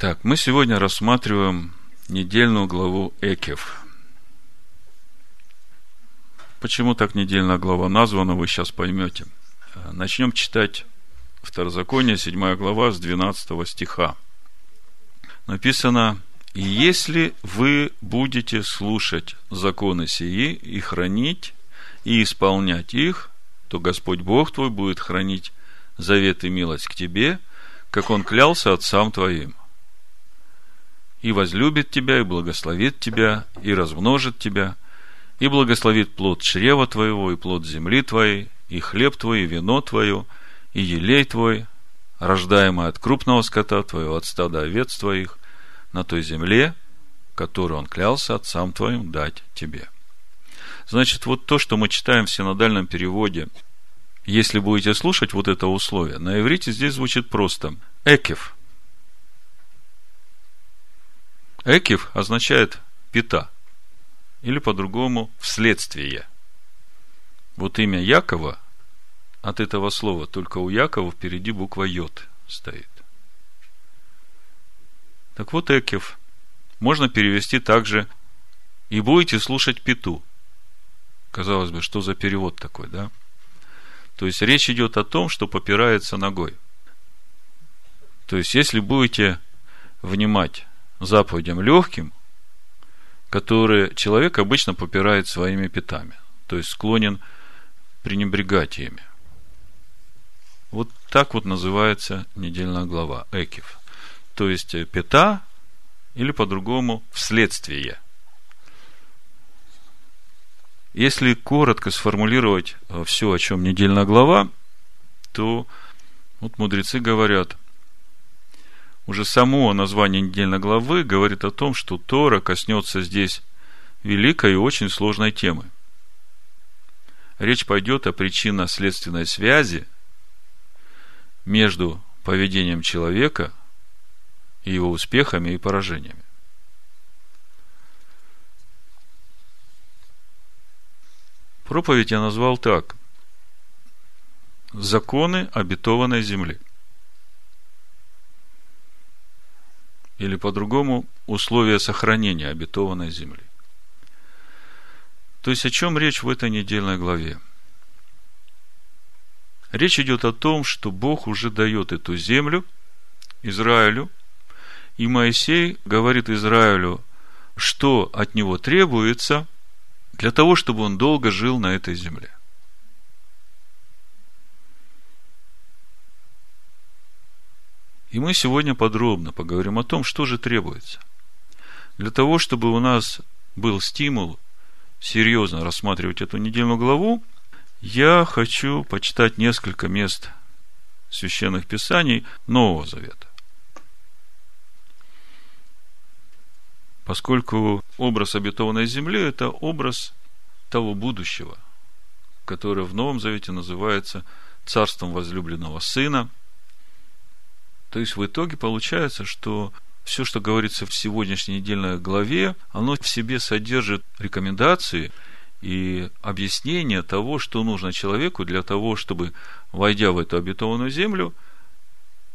Так, мы сегодня рассматриваем недельную главу Экев. Почему так недельная глава названа, вы сейчас поймете. Начнем читать Второзаконие, 7 глава, с 12 стиха. Написано: «И если вы будете слушать законы сии и хранить, и исполнять их, то Господь Бог твой будет хранить завет и милость к тебе, как Он клялся отцам твоим, и возлюбит тебя, и благословит тебя, и размножит тебя, и благословит плод чрева твоего, и плод земли твоей, и хлеб твой, и вино твое, и елей твой, рождаемый от крупного скота твоего, от стада овец твоих, на той земле, которую Он клялся отцам твоим дать тебе». Значит, вот то, что мы читаем в синодальном переводе, если будете слушать вот это условие, на иврите здесь звучит просто «экев». Экев означает «пита», или по-другому «вследствие». Вот имя Якова от этого слова, только у Якова впереди буква Йод стоит. Так вот, Экев можно перевести также «и будете слушать питу». Казалось бы, что за перевод такой, да? То есть, речь идет о том, что попирается ногой. То есть, если будете внимать заповедям легким, которые человек обычно попирает своими пятами, то есть склонен пренебрегать ими. Вот так вот называется недельная глава Экев. То есть, пята, или по-другому «вследствие». Если коротко сформулировать все, о чем недельная глава, то вот мудрецы говорят, уже само название недельной главы говорит о том, что Тора коснется здесь великой и очень сложной темы. Речь пойдет о причинно-следственной связи между поведением человека и его успехами и поражениями. Проповедь я назвал так: «Законы обетованной земли», или по-другому «Условия сохранения обетованной земли». То есть, о чем речь в этой недельной главе? Речь идет о том, что Бог уже дает эту землю Израилю, и Моисей говорит Израилю, что от него требуется для того, чтобы он долго жил на этой земле. И мы сегодня подробно поговорим о том, что же требуется для того, чтобы у нас был стимул серьезно рассматривать эту недельную главу. Я хочу почитать несколько мест священных писаний Нового Завета, поскольку образ обетованной земли – это образ того будущего, которое в Новом Завете называется царством возлюбленного сына. То есть, в итоге получается, что все, что говорится в сегодняшней недельной главе, оно в себе содержит рекомендации и объяснение того, что нужно человеку для того, чтобы, войдя в эту обетованную землю,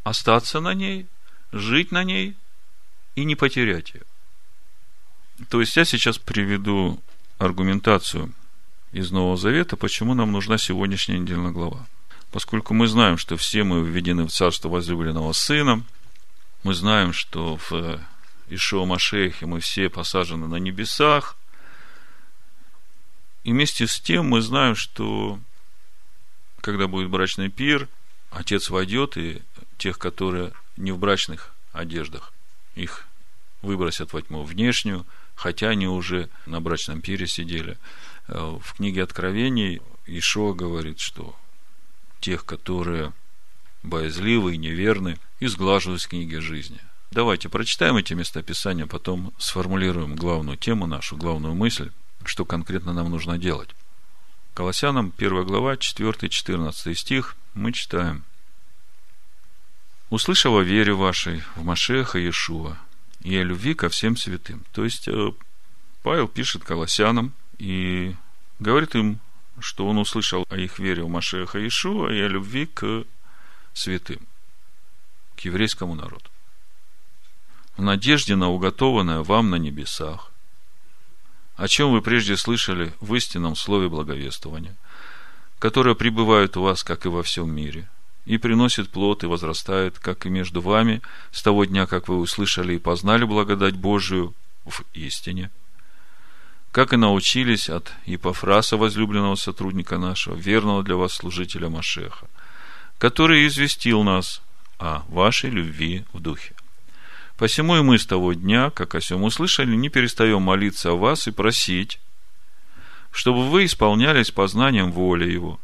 остаться на ней, жить на ней и не потерять ее. То есть, я сейчас приведу аргументацию из Нового Завета, почему нам нужна сегодняшняя недельная глава. Поскольку мы знаем, что все мы введены в царство возлюбленного сына, мы знаем, что в Ишуа Машиахе мы все посажены на небесах, и вместе с тем мы знаем, что когда будет брачный пир, Отец войдет, и тех, которые не в брачных одеждах, их выбросят во тьму внешнюю, хотя они уже на брачном пире сидели. В книге Откровений Ишуа говорит, что тех, которые боязливы и неверны, изглаживают с книги жизни. Давайте прочитаем эти места Писания, потом сформулируем главную тему нашу, главную мысль, что конкретно нам нужно делать. Колоссянам 1 глава, 4-14 стих, мы читаем: «Услышав о вере вашей в Машиаха Иешуа и о любви ко всем святым». То есть, Павел пишет колоссянам и говорит им, что он услышал о их вере в Машиаха Иешуа и о любви к святым, к еврейскому народу. в надежде на уготованное вам на небесах, о чем вы прежде слышали в истинном слове благовествования, которое пребывает у вас, как и во всем мире, и приносит плод, и возрастает, как и между вами, с того дня, как вы услышали и познали благодать Божию в истине, как и научились от Епафраса, возлюбленного сотрудника нашего, верного для вас служителя Машеха, который известил нас о вашей любви в духе. Посему и мы с того дня, как о сем услышали, не перестаем молиться о вас и просить, чтобы вы исполнялись познанием воли Его,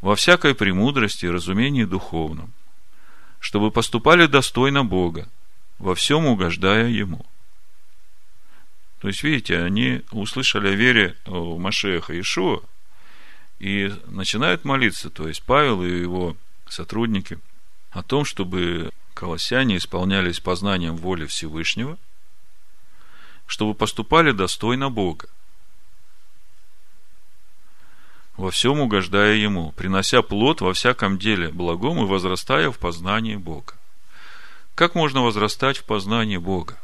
во всякой премудрости и разумении духовном, чтобы поступали достойно Бога, во всем угождая Ему. То есть, видите, они услышали о вере в Машеха Иешуа и начинают молиться, то есть Павел и его сотрудники, о том, чтобы колоссяне исполнялись познанием воли Всевышнего, чтобы поступали достойно Бога, во всем угождая Ему, принося плод во всяком деле благом и возрастая в познании Бога. Как можно возрастать в познании Бога?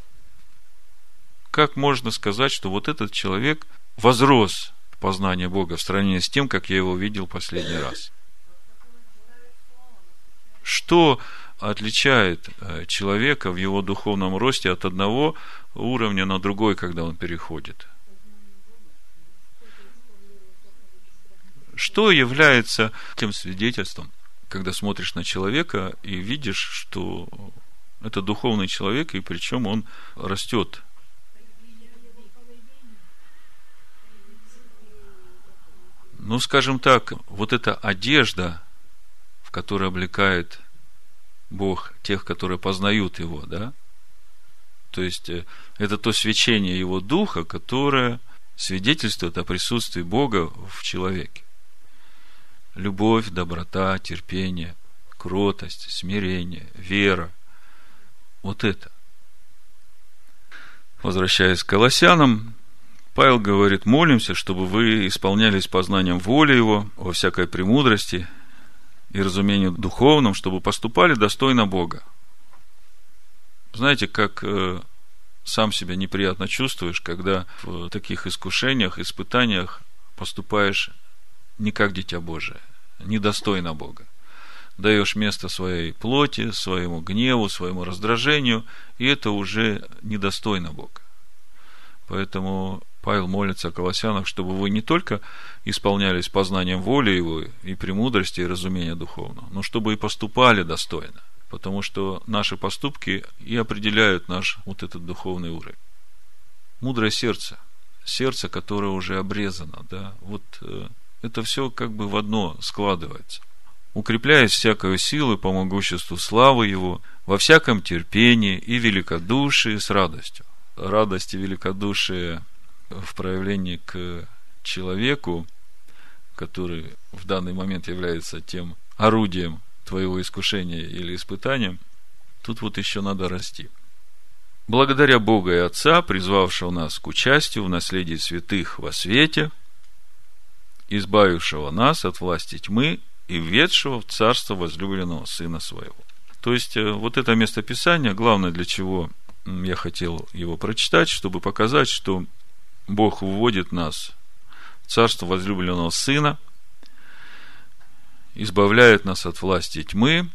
Как можно сказать, что вот этот человек возрос в познании Бога в сравнении с тем, как я его видел последний раз? Что отличает человека в его духовном росте от одного уровня на другой, когда он переходит? Что является тем свидетельством, когда смотришь на человека и видишь, что это духовный человек, и причем он растет? Ну, скажем так, вот эта одежда, в которой облекает Бог тех, которые познают Его, да? То есть, это то свечение Его Духа, которое свидетельствует о присутствии Бога в человеке. Любовь, доброта, терпение, кротость, смирение, вера. Вот это. Возвращаясь к Колоссянам, Павел говорит: молимся, чтобы вы исполнялись познанием воли Его во всякой премудрости и разумению духовном, чтобы поступали достойно Бога. Знаете, как сам себя неприятно чувствуешь, когда в таких искушениях, испытаниях поступаешь не как дитя Божие, недостойно Бога. Даешь место своей плоти, своему гневу, своему раздражению, и это уже недостойно Бога. Поэтому Павел молится о колоссянах, чтобы вы не только исполнялись познанием воли Его и премудрости, и разумения духовного, но чтобы и поступали достойно, потому что наши поступки и определяют наш вот этот духовный уровень. Мудрое сердце, сердце, которое уже обрезано, да, вот это все как бы в одно складывается. Укрепляясь всякой силой по могуществу славы Его, во всяком терпении и великодушии с радостью. Радость и великодушие в проявлении к человеку, который в данный момент является тем орудием твоего искушения или испытания, тут вот еще надо расти. Благодаря Бога и Отца, призвавшего нас к участию в наследии святых во свете, избавившего нас от власти тьмы и введшего в царство возлюбленного Сына Своего. То есть, вот это местописание, главное, для чего я хотел его прочитать, чтобы показать, что Бог вводит нас в царство возлюбленного Сына, избавляет нас от власти тьмы,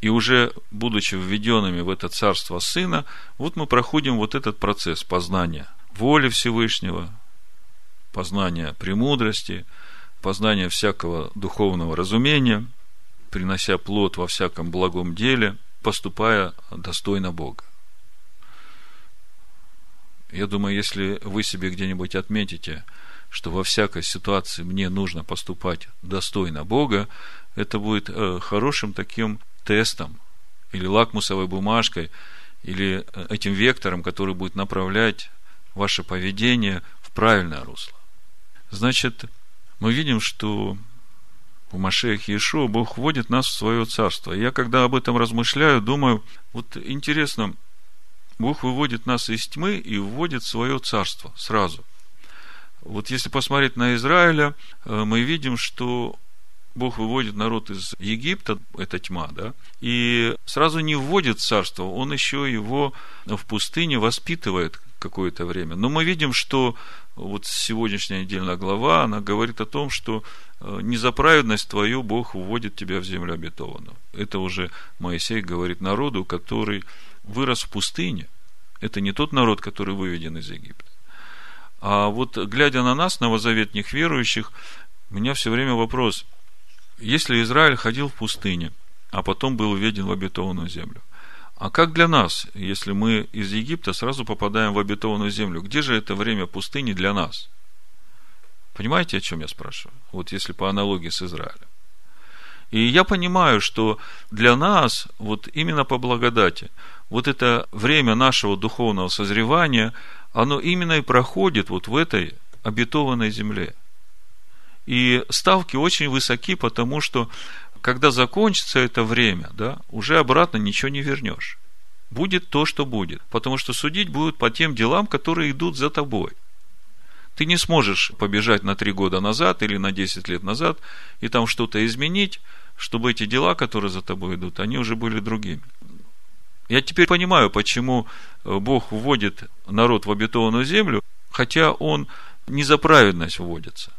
и уже будучи введенными в это царство Сына, вот мы проходим вот этот процесс познания воли Всевышнего, познания премудрости, познания всякого духовного разумения, принося плод во всяком благом деле, поступая достойно Бога. Я думаю, если вы себе где-нибудь отметите, что во всякой ситуации мне нужно поступать достойно Бога, это будет хорошим таким тестом или лакмусовой бумажкой, или этим вектором, который будет направлять ваше поведение в правильное русло. Значит, мы видим, что в Машеях Иешуа Бог вводит нас в свое царство. И я, когда об этом размышляю, думаю, вот интересно, Бог выводит нас из тьмы и вводит в свое царство сразу. Вот если посмотреть на Израиля, мы видим, что Бог выводит народ из Египта, это тьма, да, и сразу не вводит царство, он еще его в пустыне воспитывает какое-то время. Но мы видим, что вот сегодняшняя недельная глава, она говорит о том, что не за праведность твою Бог вводит тебя в землю обетованную. Это уже Моисей говорит народу, который вырос в пустыне. Это не тот народ, который выведен из Египта. А вот глядя на нас, новозаветных верующих, у меня все время вопрос: если Израиль ходил в пустыне, а потом был введен в обетованную землю, а как для нас, если мы из Египта сразу попадаем в обетованную землю? Где же это время пустыни для нас? Понимаете, о чем я спрашиваю? Вот если по аналогии с Израилем. И я понимаю, что для нас, вот именно по благодати, вот это время нашего духовного созревания, оно именно и проходит вот в этой обетованной земле. И ставки очень высоки, потому что когда закончится это время, да, уже обратно ничего не вернешь. Будет то, что будет. Потому что судить будут по тем делам, которые идут за тобой. Ты не сможешь побежать на 3 года назад или на 10 лет назад и там что-то изменить, чтобы эти дела, которые за тобой идут, они уже были другими. Я теперь понимаю, почему Бог вводит народ в обетованную землю, хотя он не за праведность вводится.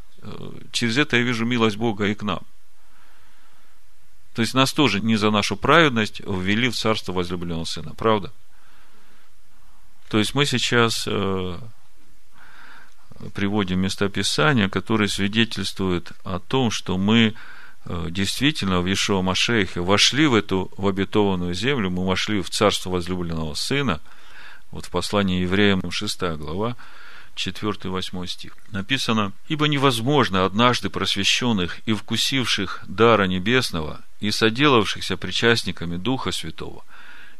Через это я вижу милость Бога и к нам. То есть нас тоже не за нашу праведность ввели в царство возлюбленного сына, правда? То есть мы сейчас приводим местописания, которые свидетельствуют о том, что мы действительно в Иешуа Машиахе вошли в эту в обетованную землю, мы вошли в царство возлюбленного сына. Вот в послании евреям 6 глава, 4-8 стих написано: «Ибо невозможно однажды просвещенных и вкусивших дара небесного и соделавшихся причастниками Духа Святого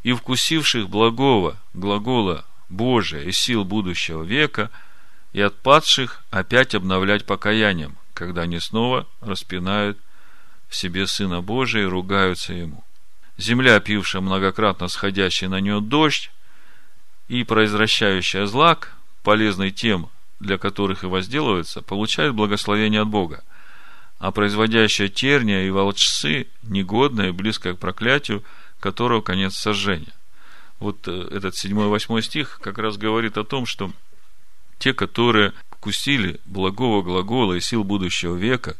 и вкусивших благого глагола Божия и сил будущего века и отпадших опять обновлять покаянием, когда они снова распинают в себе Сына Божия и ругаются Ему. Земля, пившая многократно сходящий на нее дождь и произвращающая злак, полезный тем, для которых и возделывается, получает благословение от Бога, а производящая терния и волчцы, негодная и близкая к проклятию, которого конец сожжения». Вот этот 7-8 стих как раз говорит о том, что те, которые вкусили благого глагола и сил будущего века,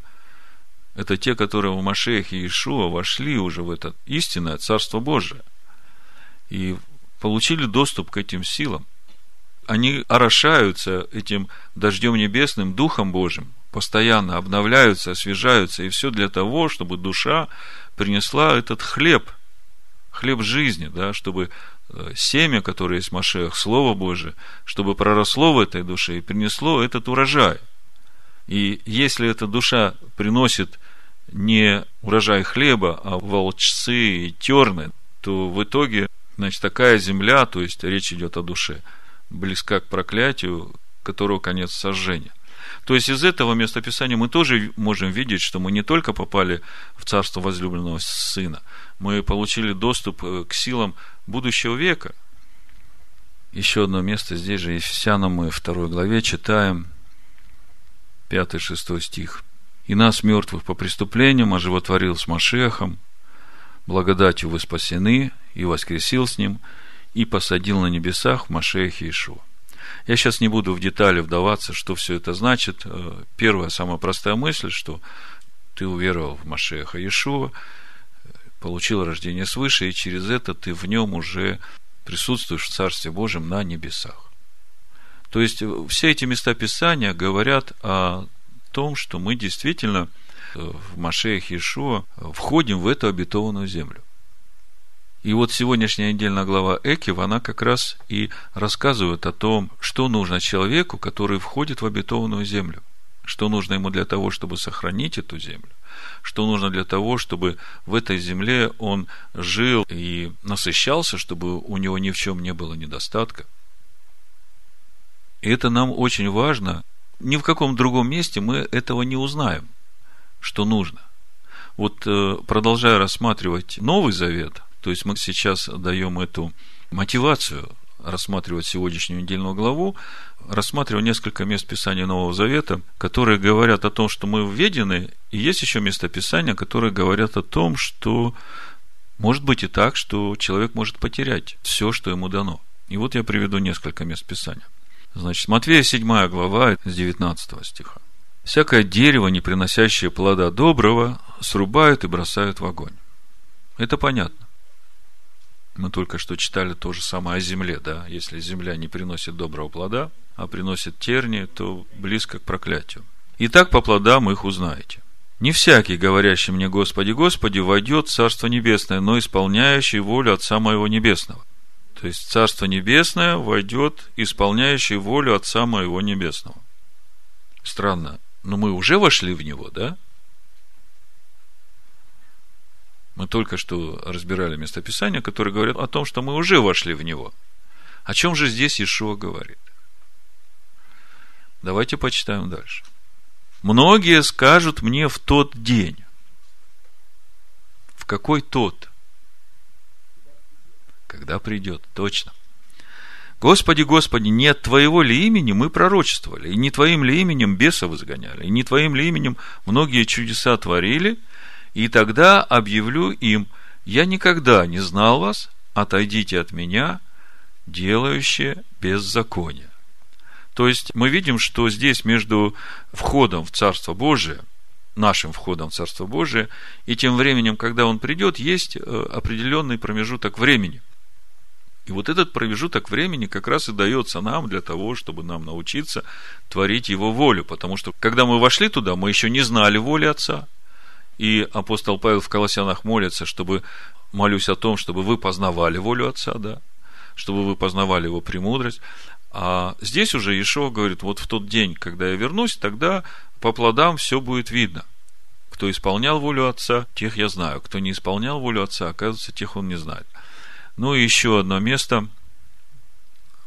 это те, которые в Машиахе и Иешуа вошли уже в это истинное Царство Божие и получили доступ к этим силам. Они орошаются этим дождем небесным, Духом Божьим, постоянно обновляются, освежаются, и все для того, чтобы душа принесла этот хлеб, хлеб жизни, да, чтобы семя, которое есть в Машиах, Слово Божие, чтобы проросло в этой душе и принесло этот урожай. И если эта душа приносит не урожай хлеба, а волчцы и терны, то в итоге, значит, такая земля, то есть речь идет о душе, близка к проклятию, которого конец сожжения. То есть из этого местописания мы тоже можем видеть, что мы не только попали в царство возлюбленного сына, мы получили доступ к силам будущего века. Еще одно место здесь же, Ефесянам, мы в 2 главе читаем 5-6 стих: «И нас, мертвых по преступлениям, оживотворил с Машиахом, благодатью вы спасены, и воскресил с ним, и посадил на небесах в Машиахе Иешуа». Я сейчас не буду в детали вдаваться, что все это значит. Первая, самая простая мысль, что ты уверовал в Машиаха Иешуа, получил рождение свыше, и через это ты в нем уже присутствуешь в Царстве Божьем на небесах. То есть все эти места Писания говорят о том, что мы действительно в Машиахе Иешуа входим в эту обетованную землю. И вот сегодняшняя недельная глава Экев, она как раз и рассказывает о том, что нужно человеку, который входит в обетованную землю, что нужно ему для того, чтобы сохранить эту землю, что нужно для того, чтобы в этой земле он жил и насыщался, чтобы у него ни в чем не было недостатка. И это нам очень важно. Ни в каком другом месте мы этого не узнаем, что нужно. Вот продолжая рассматривать Новый Завет, то есть мы сейчас даем эту мотивацию рассматривать сегодняшнюю недельную главу, рассматривал несколько мест Писания Нового Завета, которые говорят о том, что мы введены, и есть еще места Писания, которые говорят о том, что может быть и так, что человек может потерять все, что ему дано. И вот я приведу несколько мест Писания. Значит, Матфея 7 глава, с 19 стиха. «Всякое дерево, не приносящее плода доброго, срубают и бросают в огонь». Это понятно. Мы только что читали то же самое о земле, да? Если земля не приносит доброго плода, а приносит тернии, то близко к проклятию. «Итак, по плодам их узнаете. Не всякий, говорящий мне: Господи, Господи, войдет в Царство Небесное, но исполняющий волю Отца моего Небесного». То есть, Царство Небесное войдет исполняющий волю Отца моего Небесного. Странно, но мы уже вошли в него, да? Мы только что разбирали местописания, которые говорят о том, что мы уже вошли в него. О чем же здесь Иешуа говорит? Давайте почитаем дальше. «Многие скажут мне в тот день». В какой тот? Когда придет, точно. «Господи, Господи, не от Твоего ли имени мы пророчествовали, и не Твоим ли именем бесов изгоняли, и не Твоим ли именем многие чудеса творили? И тогда объявлю им: я никогда не знал вас, отойдите от меня, делающие беззаконие». То есть, мы видим, что здесь между входом в Царство Божие, нашим входом в Царство Божие, и тем временем, когда Он придет, есть определенный промежуток времени. И вот этот промежуток времени как раз и дается нам для того, чтобы нам научиться творить Его волю. Потому что, когда мы вошли туда, мы еще не знали воли Отца. И апостол Павел в Колоссянах молится, чтобы, молюсь о том, чтобы вы познавали волю Отца, да? Чтобы вы познавали Его премудрость. А здесь уже Иешуа говорит: вот в тот день, когда я вернусь, тогда по плодам все будет видно. Кто исполнял волю Отца, тех я знаю. Кто не исполнял волю Отца, оказывается, тех он не знает. Ну и еще одно место,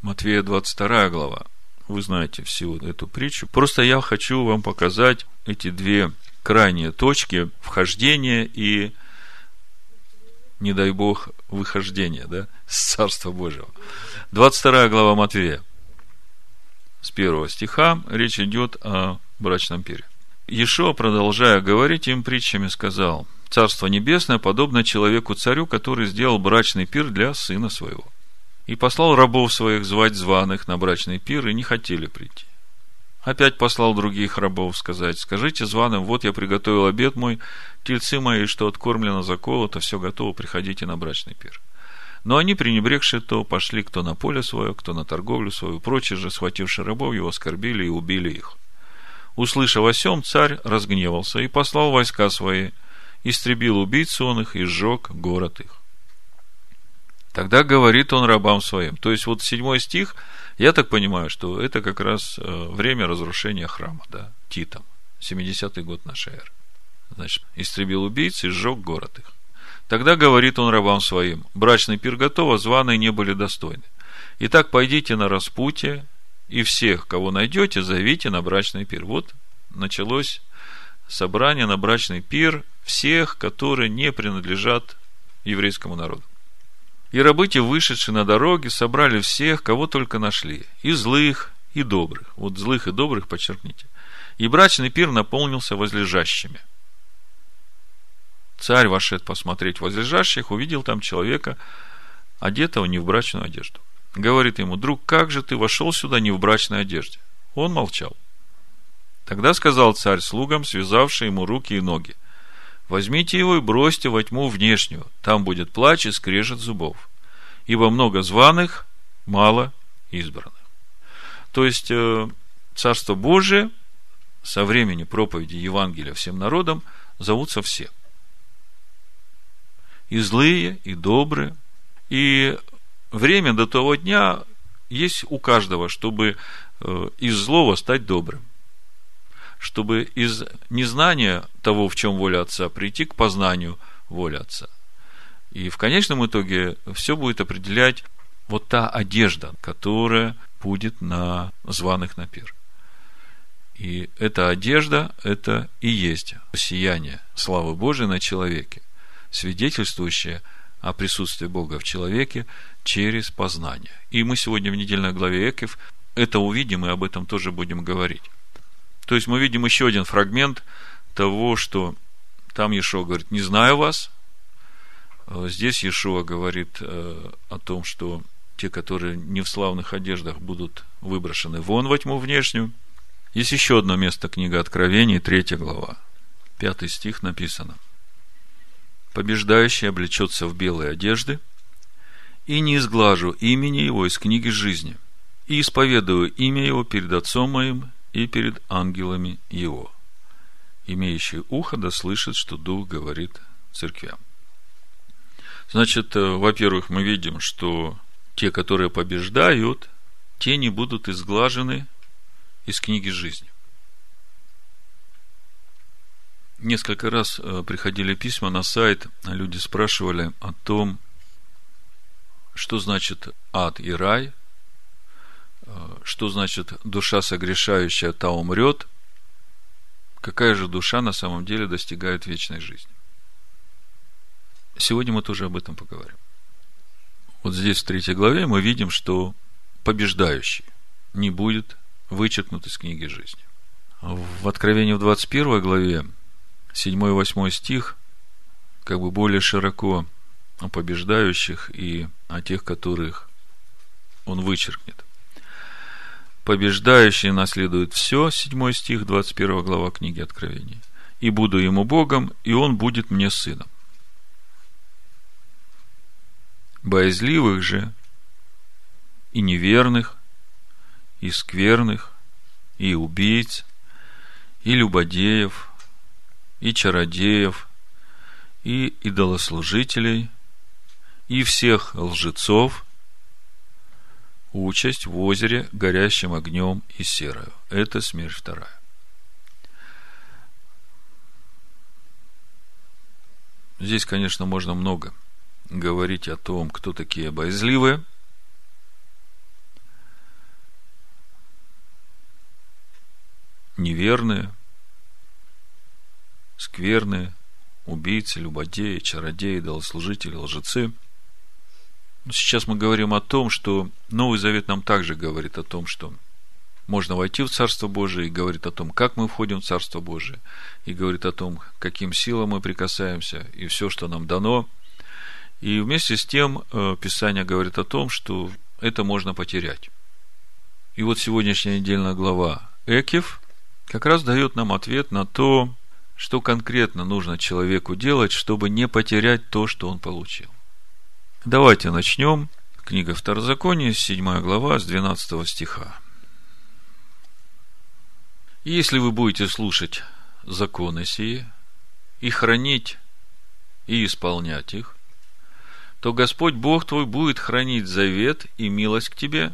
Матфея 22 глава. Вы знаете всю эту притчу. Просто я хочу вам показать эти две крайние точки: вхождение и, не дай Бог, выхождение, да, с Царства Божьего. 22 глава Матфея. С 1 стиха речь идет о брачном пире. Иешуа, продолжая говорить им притчами, сказал: «Царство Небесное подобно человеку-царю, который сделал брачный пир для сына своего. И послал рабов своих звать званых на брачный пир, и не хотели прийти. Опять послал других рабов сказать: скажите званым: вот я приготовил обед мой, тельцы мои, что откормлено, заколото, все готово, приходите на брачный пир. Но они, пренебрегши то, пошли кто на поле свое, кто на торговлю свою, прочие же, схвативши рабов его, оскорбили и убили их. Услышав о сем, царь разгневался и послал войска свои, истребил убийц он их и сжег город их. Тогда говорит он рабам своим». То есть, вот 7 стих, я так понимаю, что это как раз время разрушения храма, да, Титом, 70-й год нашей эры. Значит, истребил убийц и сжег город их. «Тогда говорит он рабам своим: брачный пир готов, а званые не были достойны. Итак, пойдите на распутье, и всех, кого найдете, зовите на брачный пир». Вот началось собрание на брачный пир всех, которые не принадлежат еврейскому народу. «И рабы те, вышедшие на дороге, собрали всех, кого только нашли, и злых, и добрых». Вот злых и добрых подчеркните. «И брачный пир наполнился возлежащими. Царь, вошед посмотреть возлежащих, увидел там человека, одетого не в брачную одежду. Говорит ему: друг, как же ты вошел сюда не в брачной одежде? Он молчал. Тогда сказал царь слугам, связавшие ему руки и ноги: возьмите его и бросьте во тьму внешнюю, там будет плач и скрежет зубов, ибо много званых, мало избранных». То есть, Царство Божие со времени проповеди Евангелия всем народам зовутся все. И злые, и добрые. И время до того дня есть у каждого, чтобы из злого стать добрым, чтобы из незнания того, в чем воля Отца, прийти к познанию воли Отца. И в конечном итоге все будет определять вот та одежда, которая будет на званых на пир. И эта одежда, это и есть сияние славы Божией на человеке, свидетельствующее о присутствии Бога в человеке через познание. И мы сегодня в недельной главе Экев это увидим и об этом тоже будем говорить. То есть мы видим еще один фрагмент того, что там Иешуа говорит: не знаю вас. Здесь Иешуа говорит о том, что те, которые не в славных одеждах, будут выброшены вон во тьму внешнюю. Есть еще одно место, книга Откровений, 3 глава, 5 стих написано: побеждающий облечется в белые одежды, и не изглажу имени его из книги жизни, и исповедую имя его перед Отцом моим и перед ангелами его. Имеющий ухо да слышит, что Дух говорит церквям. Значит, во-первых, мы видим, что те, которые побеждают, те не будут изглажены из книги жизни. Несколько раз приходили письма на сайт, люди спрашивали о том, что значит ад и рай, что значит душа согрешающая, та умрет, какая же душа на самом деле достигает вечной жизни. Сегодня мы тоже об этом поговорим. Вот здесь в 3 главе мы видим, что побеждающий не будет вычеркнут из книги жизни. В Откровении в 21 главе 7-8 стих как бы более широко о побеждающих и о тех, которых он вычеркнет. Побеждающий наследует все, 7 стих, 21 глава книги Откровения. И буду ему Богом, и он будет мне сыном. Боязливых же и неверных, и скверных, и убийц, и любодеев, и чародеев, и идолослужителей, и всех лжецов участь в озере горящим огнем и серою. Это смерть вторая. Здесь, конечно, можно много говорить о том, кто такие боязливые. Неверные, скверные, убийцы, любодеи, чародеи, идолослужители, лжецы. Сейчас мы говорим о том, что Новый Завет нам также говорит о том, что можно войти в Царство Божие, и говорит о том, как мы входим в Царство Божие, и говорит о том, каким силам мы прикасаемся, и все, что нам дано. И вместе с тем Писание говорит о том, что это можно потерять. И вот сегодняшняя недельная глава Экев как раз дает нам ответ на то, что конкретно нужно человеку делать, чтобы не потерять то, что он получил. Давайте начнем. Книга Второзакония, 7 глава, с 12 стиха. И если вы будете слушать законы сии, и хранить, и исполнять их, то Господь Бог твой будет хранить завет и милость к тебе,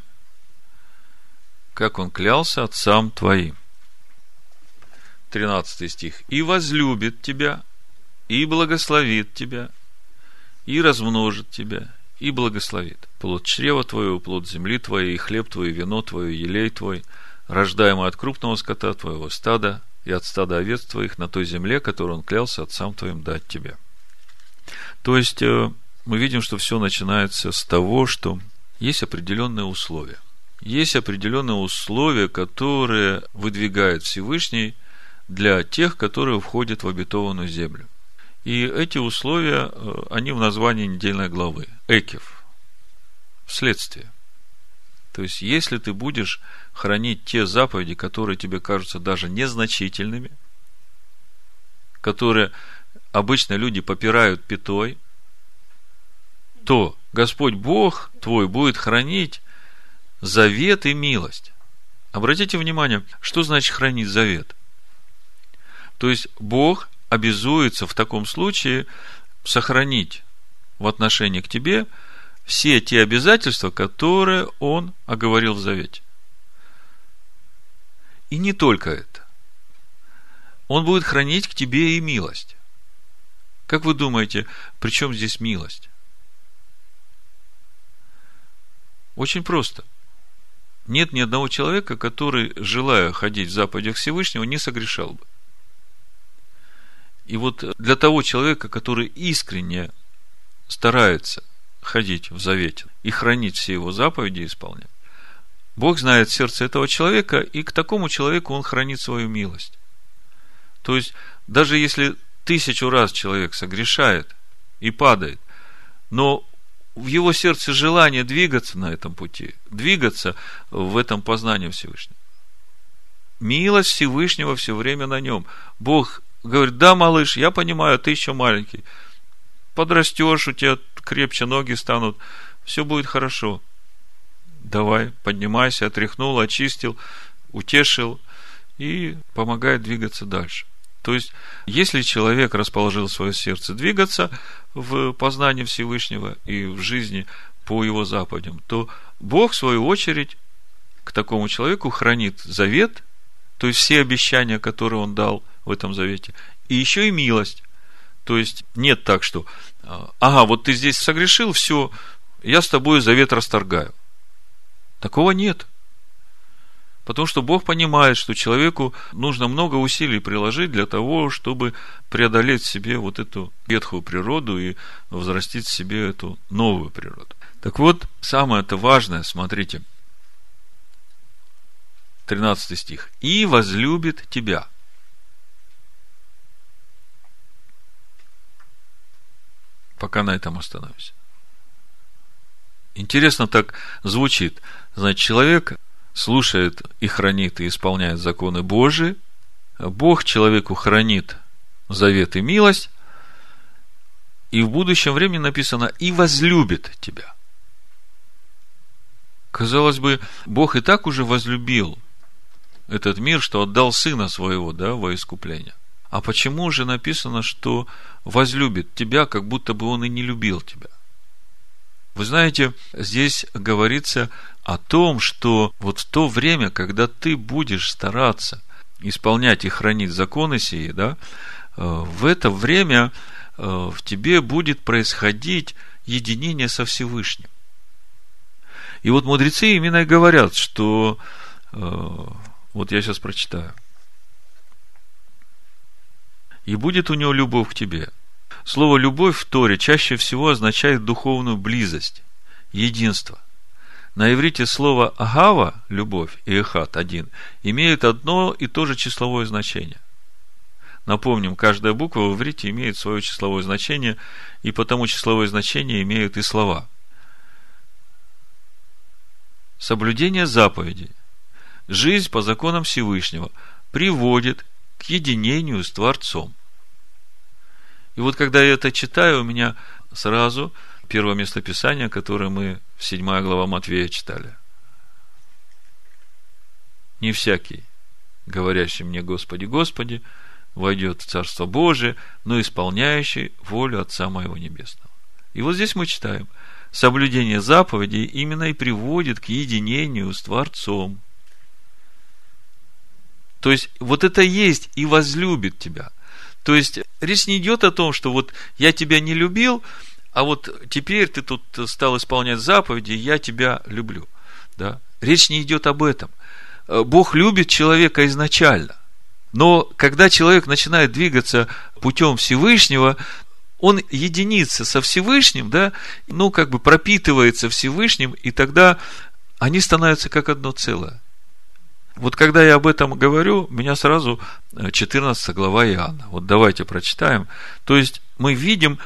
как Он клялся отцам твоим. 13 стих. И возлюбит тебя, и благословит тебя, и размножит тебя, и благословит. Плод чрева твоего, плод земли твоей, и хлеб твой, и вино твое, и елей твой, рождаемый от крупного скота твоего стада, и от стада овец твоих на той земле, которую Он клялся отцам твоим дать тебе. То есть мы видим, что все начинается с того, что есть определенные условия. Есть определенные условия, которые выдвигает Всевышний для тех, которые входят в обетованную землю. И эти условия, они в названии недельной главы. Экев. Вследствие. То есть, если ты будешь хранить те заповеди, которые тебе кажутся даже незначительными, которые обычно люди попирают пятой, то Господь Бог твой будет хранить завет и милость. Обратите внимание, что значит хранить завет? То есть Бог обязуется в таком случае сохранить в отношении к тебе все те обязательства, которые Он оговорил в завете. И не только это. Он будет хранить к тебе и милость. Как вы думаете, при чем здесь милость? Очень просто. Нет ни одного человека, который, желая ходить в заповедях Всевышнего, не согрешал бы. И вот для того человека, который искренне старается ходить в завете и хранить все его заповеди и исполнять, Бог знает сердце этого человека, и к такому человеку он хранит свою милость. То есть, даже если 1000 раз человек согрешает и падает, но в его сердце желание двигаться на этом пути, двигаться в этом познании Всевышнего. Милость Всевышнего все время на нем. Бог говорит: да, малыш, я понимаю, ты еще маленький. Подрастешь, у тебя крепче ноги станут, все будет хорошо. Давай, поднимайся, отряхнул, очистил, утешил и помогает двигаться дальше. То есть, если человек расположил свое сердце двигаться в познании Всевышнего и в жизни по его заповедям, то Бог, в свою очередь, к такому человеку хранит завет, то есть все обещания, которые он дал в этом завете, и еще и милость. То есть, нет так, что вот ты здесь согрешил, все, я с тобой завет расторгаю. Такого нет. Потому что Бог понимает, что человеку нужно много усилий приложить для того, чтобы преодолеть в себе вот эту ветхую природу и взрастить в себе эту новую природу. Так вот, самое-то важное, смотрите, 13 стих. «И возлюбит тебя». Пока на этом остановимся. Интересно так звучит. Значит, человек слушает и хранит, и исполняет законы Божии. Бог человеку хранит завет и милость. И в будущем времени написано: «И возлюбит тебя». Казалось бы, Бог и так уже возлюбил этот мир, что отдал Сына Своего, во искупление. А почему же написано, что возлюбит тебя, как будто бы Он и не любил тебя? Вы знаете, здесь говорится о том, что вот в то время, когда ты будешь стараться исполнять и хранить законы сии, в это время в тебе будет происходить единение со Всевышним. И вот мудрецы именно и говорят, что... Вот я сейчас прочитаю. «И будет у него любовь к тебе». Слово «любовь» в Торе чаще всего означает духовную близость, единство. На иврите слово «агава» – «любовь» и «эхат» – «один» имеют одно и то же числовое значение. Напомним, каждая буква в иврите имеет свое числовое значение, и потому числовое значение имеют и слова. Соблюдение заповедей, жизнь по законам Всевышнего приводит к единению с Творцом. И вот когда я это читаю, у меня сразу первое место Писания, которое мы в 7 глава Матфея читали. «Не всякий, говорящий мне: Господи, Господи, войдет в Царство Божие, но исполняющий волю Отца моего Небесного». И вот здесь мы читаем: соблюдение заповедей именно и приводит к единению с Творцом. То есть, вот это есть «и возлюбит тебя». То есть, речь не идет о том, что вот я тебя не любил, а вот теперь ты тут стал исполнять заповеди, я тебя люблю. Да? Речь не идет об этом. Бог любит человека изначально. Но когда человек начинает двигаться путем Всевышнего, он единится со Всевышним, пропитывается Всевышним, и тогда они становятся как одно целое. Вот когда я об этом говорю, меня сразу 14 глава Иоанна. Вот давайте прочитаем. То есть, мы видим,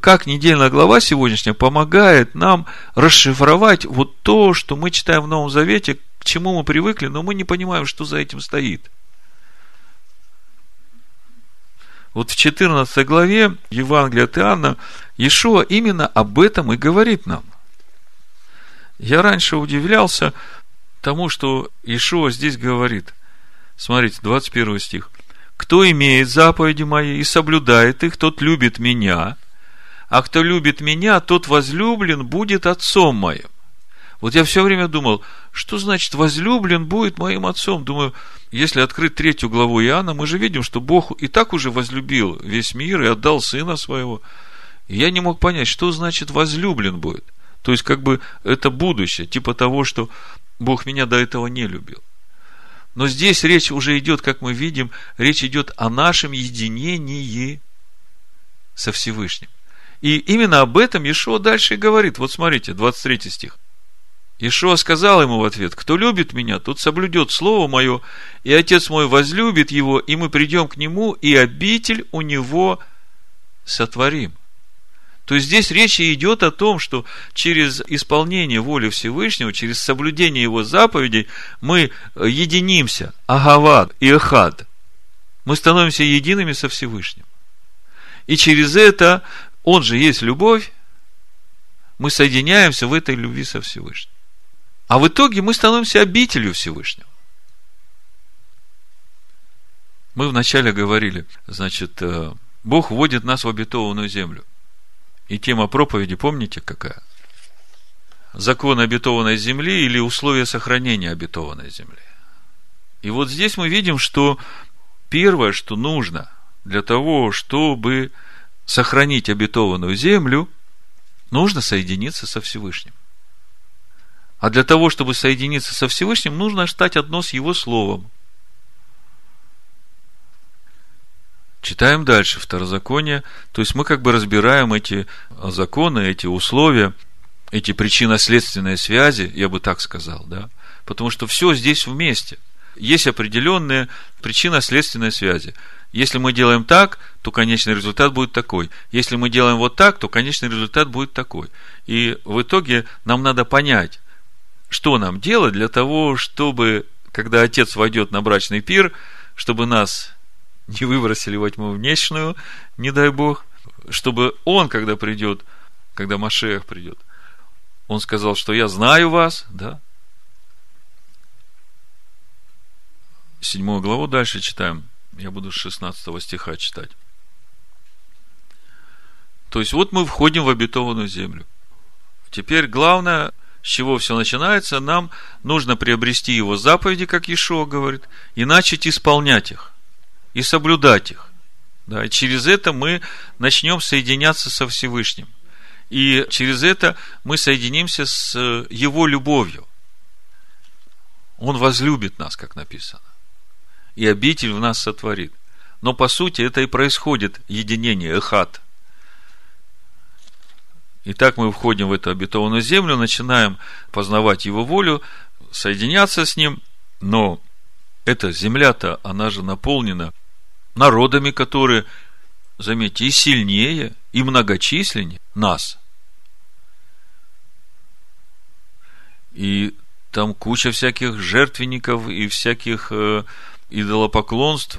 как недельная глава сегодняшняя помогает нам расшифровать вот то, что мы читаем в Новом Завете, к чему мы привыкли, но мы не понимаем, что за этим стоит. Вот в 14 главе Евангелия от Иоанна Иешуа именно об этом и говорит нам. Я раньше удивлялся тому, что Иешуа здесь говорит. Смотрите, 21 стих. «Кто имеет заповеди мои и соблюдает их, тот любит меня, а кто любит меня, тот возлюблен будет отцом моим». Вот я все время думал, что значит «возлюблен будет моим отцом»? Думаю, если открыть 3 главу Иоанна, мы же видим, что Бог и так уже возлюбил весь мир и отдал Сына Своего. И я не мог понять, что значит «возлюблен будет». То есть, это будущее, типа того, что Бог меня до этого не любил. Но здесь речь уже идет, как мы видим, речь идет о нашем единении со Всевышним. И именно об этом Иешуа дальше и говорит. Вот смотрите, 23 стих. Иешуа сказал ему в ответ: кто любит меня, тот соблюдет слово мое, и Отец мой возлюбит его, и мы придем к нему, и обитель у него сотворим. То есть здесь речь идет о том, что через исполнение воли Всевышнего, через соблюдение его заповедей мы единимся, агавад и эхад. Мы становимся едиными со Всевышним. И через это, он же есть любовь, мы соединяемся в этой любви со Всевышним. А в итоге мы становимся обителью Всевышнего. Мы вначале говорили, Бог вводит нас в обетованную землю. И тема проповеди, помните, какая? Закон обетованной земли или условия сохранения обетованной земли. И вот здесь мы видим, что первое, что нужно для того, чтобы сохранить обетованную землю, нужно соединиться со Всевышним. А для того, чтобы соединиться со Всевышним, нужно стать одно с Его Словом. Читаем дальше Второзаконие. То есть мы как бы разбираем эти законы, эти условия, эти причинно-следственные связи, я бы так сказал, да? Потому что все здесь вместе. Есть определенные причинно-следственные связи. Если мы делаем так, то конечный результат будет такой. Если мы делаем вот так, то конечный результат будет такой. И в итоге нам надо понять, что нам делать для того, чтобы, когда Отец войдет на брачный пир, чтобы нас не выбросили во тьму внешнюю, не дай Бог, чтобы Он, когда придет, когда Машиах придет, Он сказал, что я знаю вас, да? 7 главу дальше читаем. Я буду с 16 стиха читать. То есть, вот мы входим в обетованную землю. Теперь главное, с чего все начинается, нам нужно приобрести его заповеди, как Иешуа говорит, и начать исполнять их, и соблюдать их. Да, и через это мы начнем соединяться со Всевышним. И через это мы соединимся с Его любовью. Он возлюбит нас, как написано. И обитель в нас сотворит. Но по сути это и происходит единение, эхад. Итак, мы входим в эту обетованную землю, начинаем познавать Его волю, соединяться с Ним. Но эта земля-то, она же наполнена народами, которые, заметьте, и сильнее, и многочисленнее нас. И там куча всяких жертвенников и всяких идолопоклонств.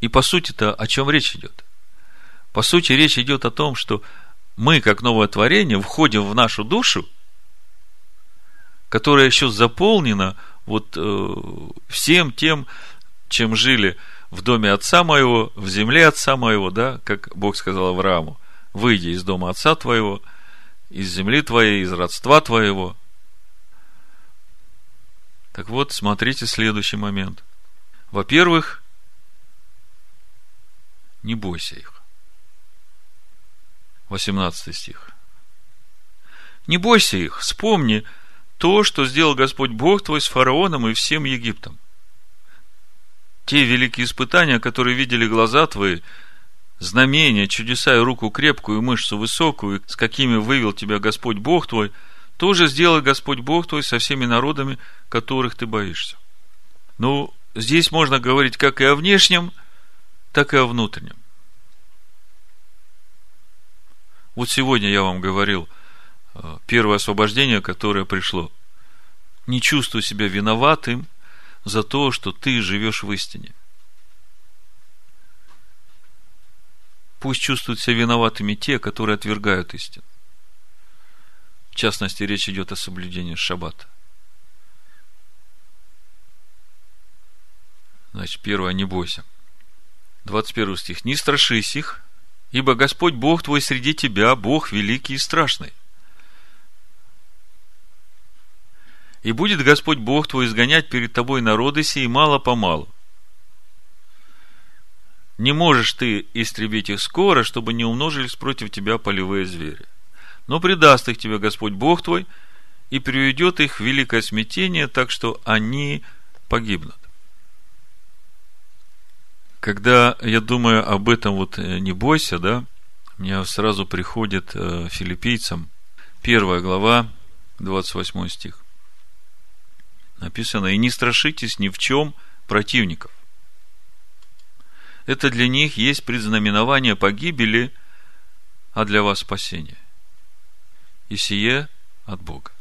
И по сути-то о чем речь идет? По сути, речь идет о том, что мы, как новое творение, входим в нашу душу, которая еще заполнена вот всем тем, чем жили в доме отца моего, в земле отца моего, да, как Бог сказал Аврааму: выйди из дома отца твоего, из земли твоей, из родства твоего. Так вот, смотрите следующий момент. Во-первых, не бойся их. 18 стих. Не бойся их, вспомни то, что сделал Господь Бог твой с фараоном и всем Египтом. Те великие испытания, которые видели глаза твои, знамения, чудеса и руку крепкую, и мышцу высокую, с какими вывел тебя Господь Бог твой, тоже сделал Господь Бог твой со всеми народами, которых ты боишься. Ну, здесь можно говорить как и о внешнем, так и о внутреннем. Вот сегодня я вам говорил первое освобождение, которое пришло. Не чувствуй себя виноватым за то, что ты живешь в истине. Пусть чувствуют себя виноватыми те, которые отвергают истину. В частности, речь идет о соблюдении шаббата. Значит, первое, не бойся. 21 стих. Не страшись их, ибо Господь Бог твой среди тебя, Бог великий и страшный. И будет Господь Бог твой изгонять перед тобой народы сии мало-помалу. Не можешь ты истребить их скоро, чтобы не умножились против тебя полевые звери. Но предаст их тебе Господь Бог твой и приведет их в великое смятение, так что они погибнут. Когда я думаю об этом, вот не бойся, да, меня сразу приходит Филиппийцам 1 глава, 28 стих. Написано: «И не страшитесь ни в чем противников». Это для них есть предзнаменование погибели, а для вас спасение. И сие от Бога.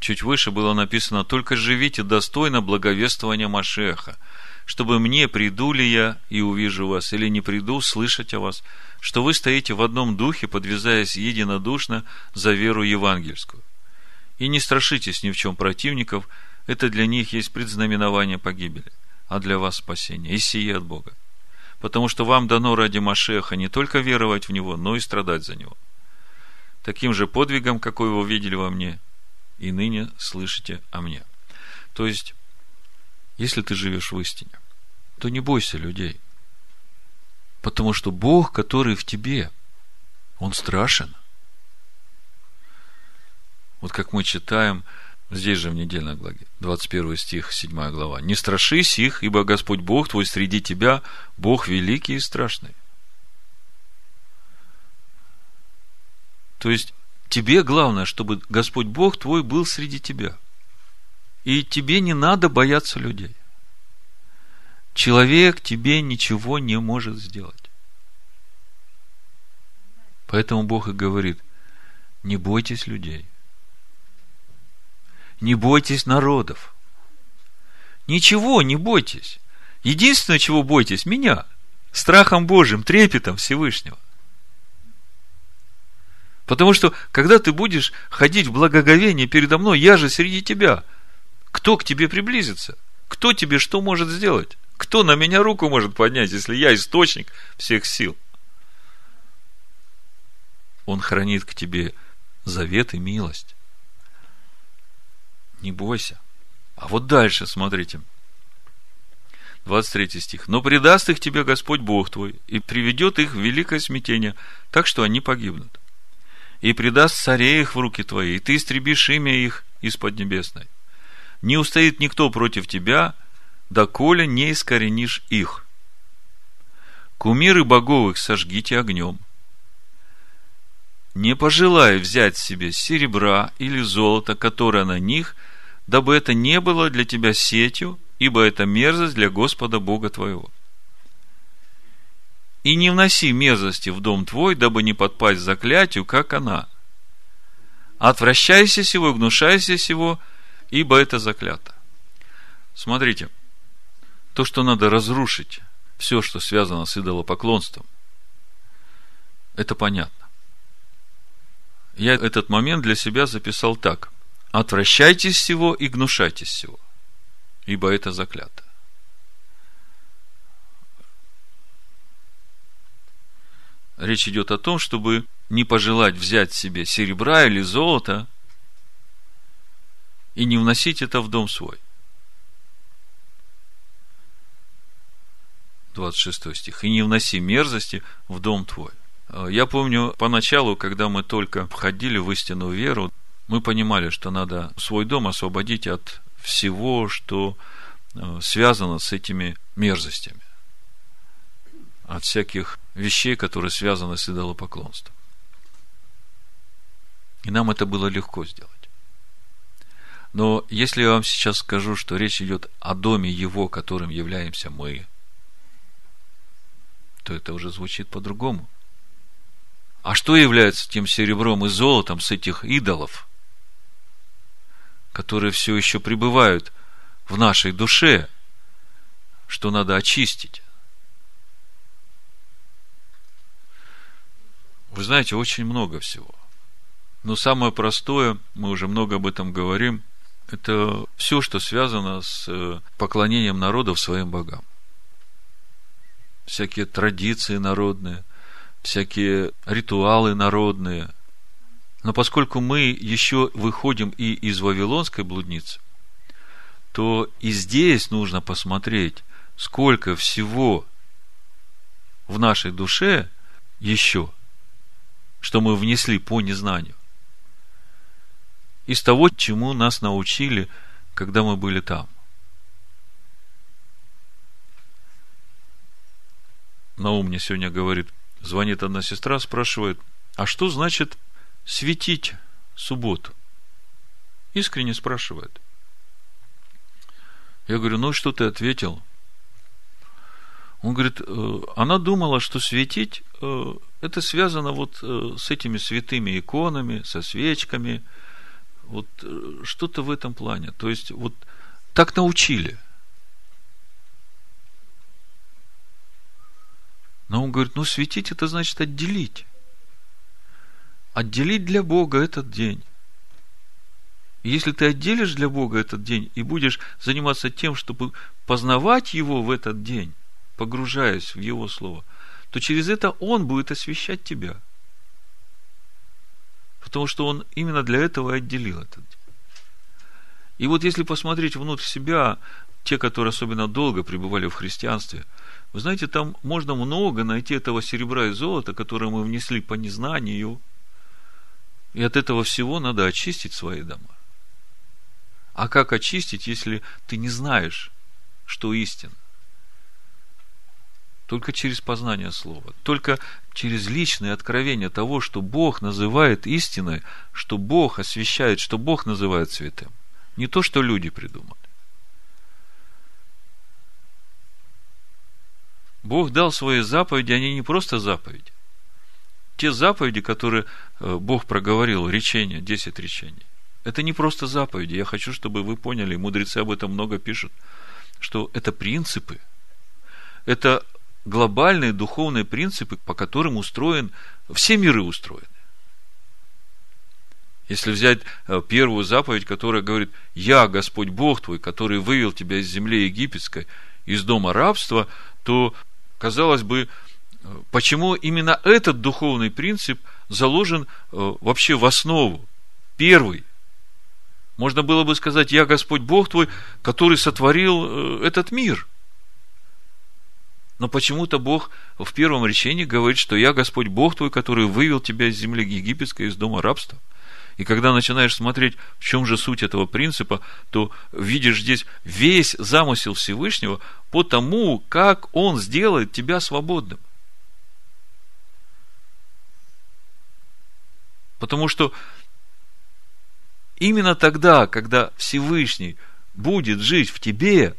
Чуть выше было написано: «Только живите достойно благовествования Машеха, чтобы мне, приду ли я и увижу вас, или не приду, слышать о вас, что вы стоите в одном духе, подвязаясь единодушно за веру евангельскую. И не страшитесь ни в чем противников, это для них есть предзнаменование погибели, а для вас спасение, и сие от Бога. Потому что вам дано ради Машеха не только веровать в Него, но и страдать за Него. Таким же подвигом, какой вы видели во мне, и ныне слышите о мне». То есть, если ты живешь в истине, то не бойся людей, потому что Бог, который в тебе, Он страшен. Вот как мы читаем здесь же в недельной глаге, 21 стих, 7 глава: «Не страшись их, ибо Господь Бог твой среди тебя, Бог великий и страшный». То есть, тебе главное, чтобы Господь Бог твой был среди тебя. И тебе не надо бояться людей. Человек тебе ничего не может сделать. Поэтому Бог и говорит: не бойтесь людей. Не бойтесь народов. Ничего не бойтесь. Единственное, чего бойтесь, меня. Страхом Божьим, трепетом Всевышнего. Потому что, когда ты будешь ходить в благоговении передо мной, я же среди тебя. Кто к тебе приблизится? Кто тебе что может сделать? Кто на меня руку может поднять, если я источник всех сил? Он хранит к тебе завет и милость. Не бойся. А вот дальше, смотрите. 23 стих. «Но предаст их тебе Господь Бог твой, и приведет их в великое смятение, так что они погибнут. И предаст царей их в руки твои, и ты истребишь имя их из поднебесной. Не устоит никто против тебя, доколе не искоренишь их. Кумиры боговых сожгите огнем. Не пожелай взять себе серебра или золота, которое на них, дабы это не было для тебя сетью, ибо это мерзость для Господа Бога твоего. И не вноси мерзости в дом твой, дабы не подпасть заклятию, как она. Отвращайся сего, гнушайся сего, ибо это заклято». Смотрите, то, что надо разрушить, все, что связано с идолопоклонством, это понятно. Я этот момент для себя записал так: отвращайтесь сего и гнушайтесь сего, ибо это заклято. Речь идет о том, чтобы не пожелать взять себе серебра или золота и не вносить это в дом свой. 26 стих. «И не вноси мерзости в дом твой». Я помню, поначалу, когда мы только входили в истинную веру, мы понимали, что надо свой дом освободить от всего, что связано с этими мерзостями, от всяких вещей, которые связаны с идолопоклонством. И нам это было легко сделать. Но если я вам сейчас скажу, что речь идет о доме Его, которым являемся мы, то это уже звучит по-другому. А что является тем серебром и золотом с этих идолов, которые все еще пребывают в нашей душе, что надо очистить? Вы знаете, очень много всего. Но самое простое, мы уже много об этом говорим, это все, что связано с поклонением народов своим богам. Всякие традиции народные, всякие ритуалы народные. Но поскольку мы еще выходим и из вавилонской блудницы, то и здесь нужно посмотреть, сколько всего в нашей душе еще, что мы внесли по незнанию. Из того, чему нас научили, когда мы были там. Наум мне сегодня говорит, звонит одна сестра, спрашивает, а что значит светить субботу? Искренне спрашивает. Я говорю, ну что ты ответил? Он говорит, она думала, что светить это связано вот с этими святыми иконами, со свечками, вот что-то в этом плане. То есть, вот так научили. Но он говорит, ну светить это значит отделить. Отделить для Бога этот день. Если ты отделишь для Бога этот день и будешь заниматься тем, чтобы познавать Его в этот день, погружаясь в Его Слово, то через это Он будет освещать тебя. Потому что Он именно для этого и отделил этот день. И вот если посмотреть внутрь себя, те, которые особенно долго пребывали в христианстве, вы знаете, там можно много найти этого серебра и золота, которое мы внесли по незнанию, и от этого всего надо очистить свои дома. А как очистить, если ты не знаешь, что истина? Только через познание слова, только через личное откровение того, что Бог называет истиной, что Бог освещает, что Бог называет святым. Не то, что люди придумали. Бог дал свои заповеди, они не просто заповеди. Те заповеди, которые Бог проговорил, речения, 10 речений, это не просто заповеди. Я хочу, чтобы вы поняли, мудрецы об этом много пишут, что это принципы, это глобальные духовные принципы, по которым устроен, все миры устроены. Если взять первую заповедь, которая говорит, «Я, Господь Бог твой, который вывел тебя из земли египетской, из дома рабства», то, казалось бы, почему именно этот духовный принцип заложен вообще в основу? Первый. Можно было бы сказать, я Господь Бог твой, который сотворил этот мир. Но почему-то Бог в первом речении говорит, что я Господь Бог твой, который вывел тебя из земли египетской, из дома рабства. И когда начинаешь смотреть, в чем же суть этого принципа, то видишь здесь весь замысел Всевышнего по тому, как Он сделает тебя свободным. Потому что именно тогда, когда Всевышний будет жить в тебе,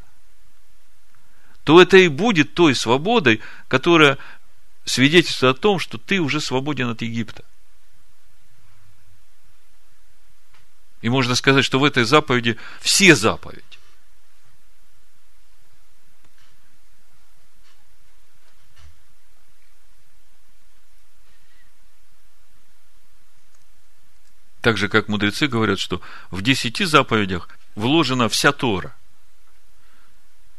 то это и будет той свободой, которая свидетельствует о том, что ты уже свободен от Египта. И можно сказать, что в этой заповеди все заповеди. Так же, как мудрецы говорят, что в 10 заповедях вложена вся Тора.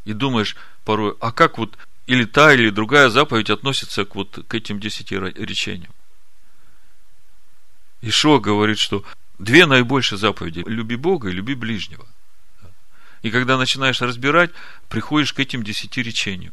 И думаешь порой, а как вот или та, или другая заповедь относится к этим 10 речениям? Ишо говорит, что 2 наибольшие заповеди – люби Бога и люби ближнего. И когда начинаешь разбирать, приходишь к этим 10 речениям.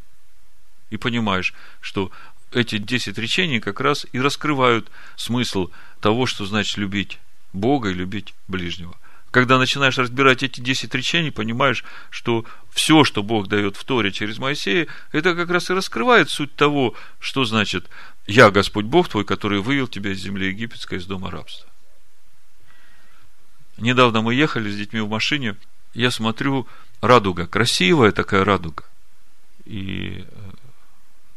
И понимаешь, что эти 10 речений как раз и раскрывают смысл того, что значит любить Бога и любить ближнего. Когда начинаешь разбирать эти 10 речений, понимаешь, что все, что Бог дает в Торе через Моисея, это как раз и раскрывает суть того, что значит «Я Господь Бог твой, который вывел тебя из земли египетской, из дома рабства». Недавно мы ехали с детьми в машине, я смотрю, радуга, красивая такая радуга. И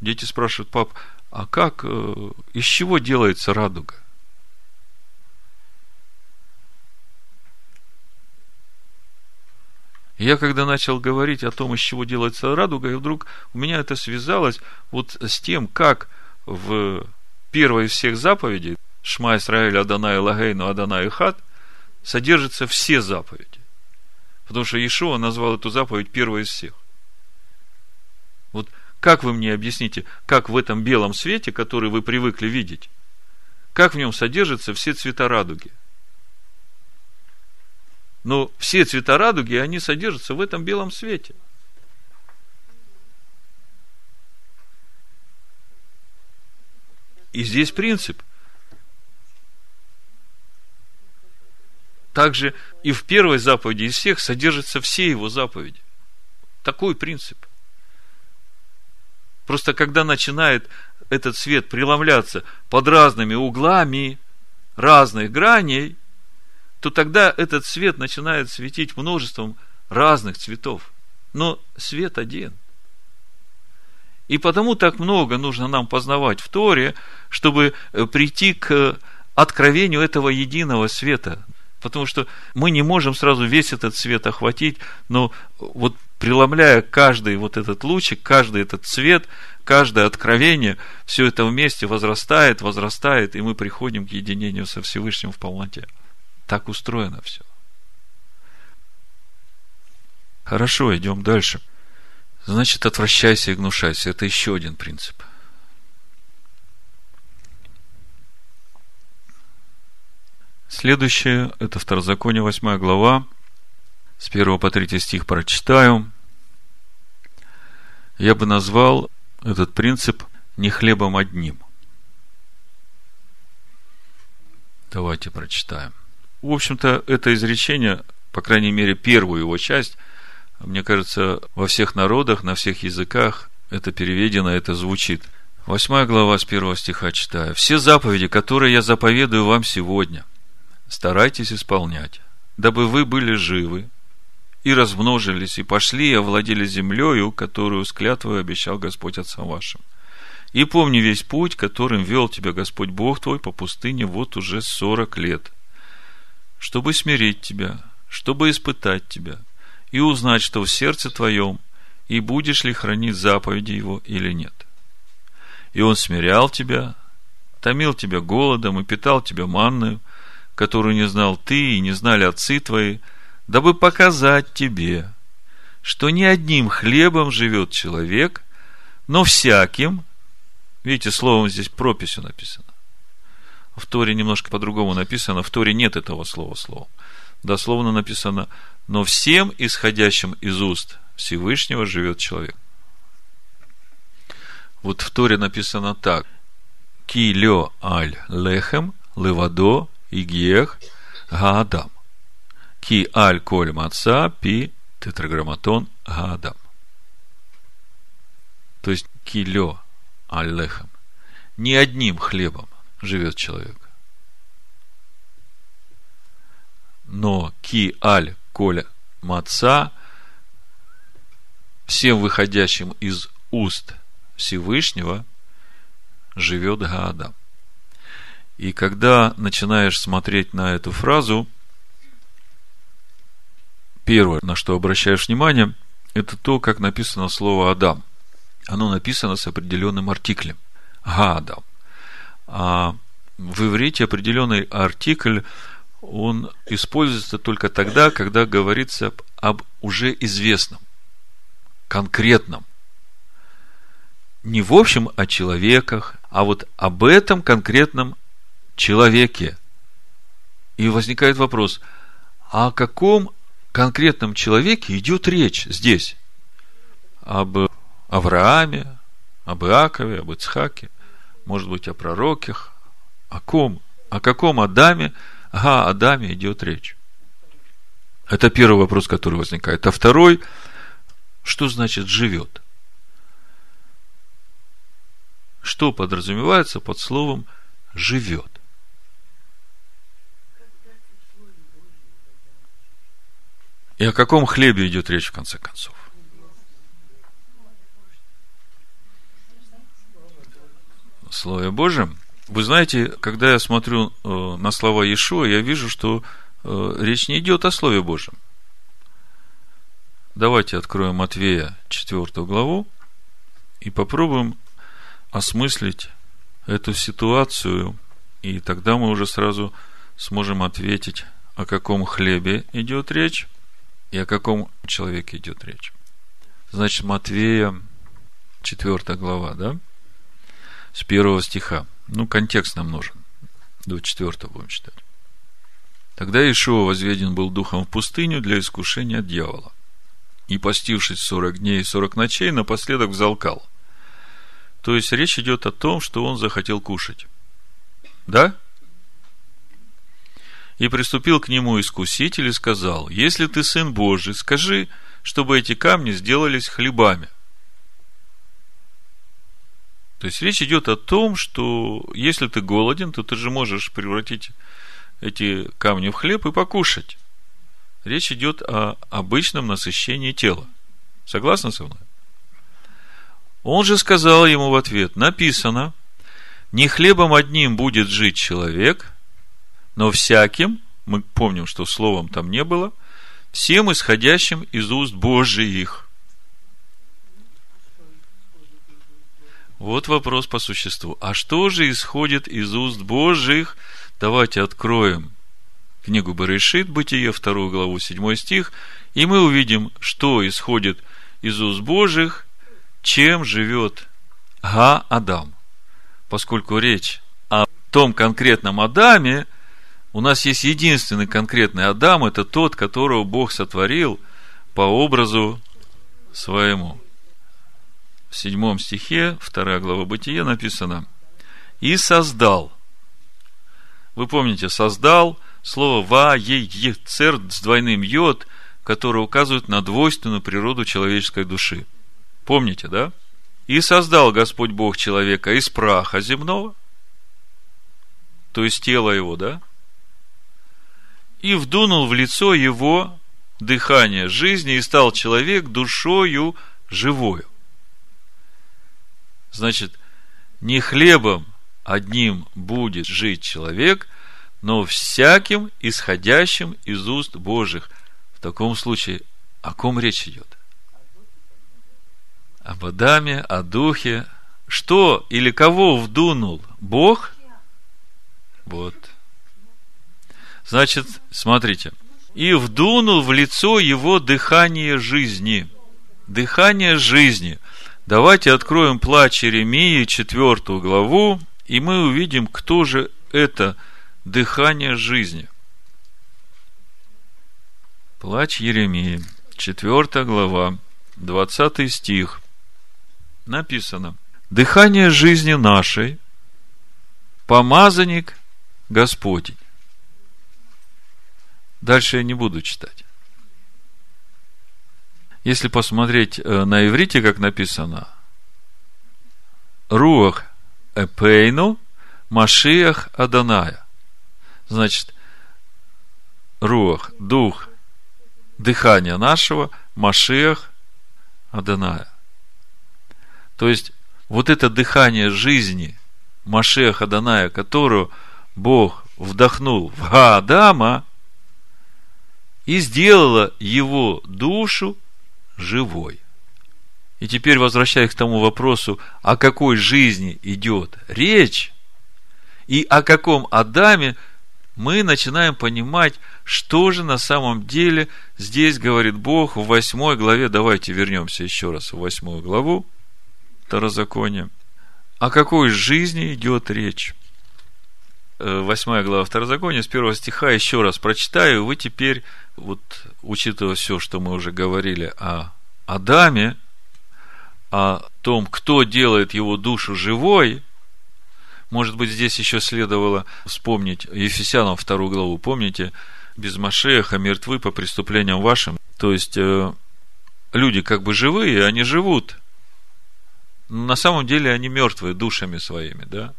дети спрашивают, пап, а как, из чего делается радуга? Я когда начал говорить о том, из чего делается радуга, и вдруг у меня это связалось вот с тем, как в первой из всех заповедей «Шма Исраэль Адонай Элогейну Адонай Эхад» содержатся все заповеди. Потому что Иешуа назвал эту заповедь первой из всех. Вот как вы мне объясните, как в этом белом свете, который вы привыкли видеть, как в нем содержатся все цвета радуги? Но все цвета радуги, они содержатся в этом белом свете. И здесь принцип. Также и в первой заповеди из всех содержатся все его заповеди. Такой принцип. Просто когда начинает этот свет преломляться под разными углами разных граней, то тогда этот свет начинает светить множеством разных цветов. Но свет один. И потому так много нужно нам познавать в Торе, чтобы прийти к откровению этого единого света. Потому что мы не можем сразу весь этот свет охватить, но вот преломляя каждый вот этот лучик, каждый этот цвет, каждое откровение, все это вместе возрастает, возрастает, и мы приходим к единению со Всевышним в полноте. Так устроено все. Хорошо, идем дальше. Значит, отвращайся и гнушайся. Это еще один принцип. Следующее, это Второзаконие, 8 глава, с 1 по 3 стих прочитаю. Я бы назвал этот принцип «не хлебом одним». Давайте прочитаем. В общем-то, это изречение, по крайней мере, первую его часть, мне кажется, во всех народах, на всех языках это переведено, это звучит. 8 глава с 1 стиха читаю. «Все заповеди, которые я заповедую вам сегодня, старайтесь исполнять, дабы вы были живы и размножились, и пошли и овладели землею, которую с клятвой обещал Господь отцам вашим. И помни весь путь, которым вел тебя Господь Бог твой по пустыне вот уже 40 лет, чтобы смирить тебя, чтобы испытать тебя, и узнать, что в сердце твоем, и будешь ли хранить заповеди его или нет. И он смирял тебя, томил тебя голодом и питал тебя манною, которую не знал ты и не знали отцы твои, дабы показать тебе, что не одним хлебом живет человек, но всяким». Видите, словом здесь прописью написано. В Торе немножко по-другому написано. В Торе нет этого слова словом. Дословно написано: но всем исходящим из уст Всевышнего живет человек. Вот в Торе написано так: ки лё аль лехем левадо игех гаадам. Ки аль коль маца пи тетраграмматон гаадам. То есть ки лё аль лехем. Не одним хлебом живет человек. Но ки аль коля маца, всем выходящим из уст Всевышнего живет Гаадам. И когда начинаешь смотреть на эту фразу, первое, на что обращаешь внимание, это то, как написано слово Адам. Оно написано с определенным артиклем. Гаадам. А в иврите определенный артикль, он используется только тогда, когда говорится об уже известном, конкретном. Не в общем о человеках, а вот об этом конкретном человеке. И возникает вопрос, о каком конкретном человеке идет речь здесь? Об Аврааме, об Иакове, об Ицхаке, может быть, о пророках. О ком? О каком Адаме? Ага, о Адаме идет речь. Это первый вопрос, который возникает. А второй, что значит живет? Что подразумевается под словом живет? И о каком хлебе идет речь в конце концов? Слове Божьем. Вы знаете, когда я смотрю на слова Иешуа, я вижу, что речь не идет о Слове Божьем. Давайте откроем Матвея 4 главу и попробуем осмыслить эту ситуацию, и тогда мы уже сразу сможем ответить, о каком хлебе идет речь и о каком человеке идет речь. Значит, Матвея 4 глава, да? С 1 стиха. Ну, контекст нам нужен. До 4 будем читать. Тогда Иешуа возведен был духом в пустыню для искушения от дьявола. И, постившись 40 дней и 40 ночей, напоследок взалкал. То есть, речь идет о том, что он захотел кушать. Да? И приступил к нему искуситель и сказал: если ты сын Божий, скажи, чтобы эти камни сделались хлебами. То есть речь идет о том, что если ты голоден, то ты же можешь превратить эти камни в хлеб и покушать. Речь идет о обычном насыщении тела. Согласны со мной? Он же сказал ему в ответ: написано, не хлебом одним будет жить человек, но всяким, мы помним, что словом там не было, всем исходящим из уст Божиих. Вот вопрос по существу. А что же исходит из уст Божиих? Давайте откроем книгу Берешит, Бытие, 2 главу, 7 стих, и мы увидим, что исходит из уст Божиих, чем живет Га-Адам. Поскольку речь о том конкретном Адаме, у нас есть единственный конкретный Адам, это тот, которого Бог сотворил по образу своему. В 7 стихе, 2 глава Бытия написано: «И создал». Вы помните, «создал» слово «ва-е-е-цер» с двойным «йод», которое указывает на двойственную природу человеческой души. Помните, да? «И создал Господь Бог человека из праха земного», то есть тела его, да? «И вдунул в лицо его дыхание жизни, и стал человек душою живою». Значит, не хлебом одним будет жить человек, но всяким исходящим из уст Божьих. В таком случае о ком речь идет? Об Адаме, о Духе. Что или кого вдунул Бог? Вот. Значит, смотрите. «И вдунул в лицо его дыхание жизни». Дыхание жизни. Давайте откроем плач Иеремии, 4 главу, и мы увидим, кто же это дыхание жизни. Плач Иеремии, 4 глава, 20 стих. Написано: «Дыхание жизни нашей, помазанник Господень». Дальше я не буду читать. Если посмотреть на иврите, как написано: «Руах эпейну машиах Адоная». Значит, руах – дух дыхания нашего, машиах Адоная. То есть, вот это дыхание жизни, машиах Адоная, которую Бог вдохнул в Адама, и сделала его душу живой. И теперь, возвращаясь к тому вопросу, о какой жизни идет речь, и о каком Адаме, мы начинаем понимать, что же на самом деле здесь говорит Бог в 8 главе. Давайте вернемся еще раз в 8 главу Второзакония. О какой жизни идет речь? 8 глава Второзакония, с 1 стиха еще раз прочитаю. Вы теперь, вот, учитывая все, что мы уже говорили о Адаме, о том, кто делает его душу живой, может быть, здесь еще следовало вспомнить Ефесянам 2 главу. Помните, без Машеха мертвы по преступлениям вашим. То есть, люди как бы живые, они живут. Но на самом деле они мертвые душами своими, да?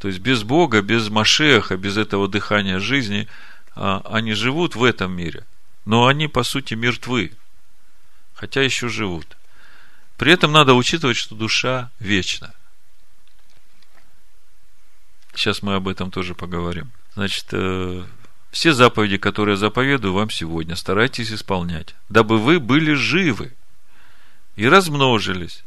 То есть, без Бога, без Машеха, без этого дыхания жизни, они живут в этом мире, но они, по сути, мертвы, хотя еще живут. При этом надо учитывать, что душа вечна. Сейчас мы об этом тоже поговорим. Значит, все заповеди, которые я заповедую вам сегодня, старайтесь исполнять, дабы вы были живы и размножились,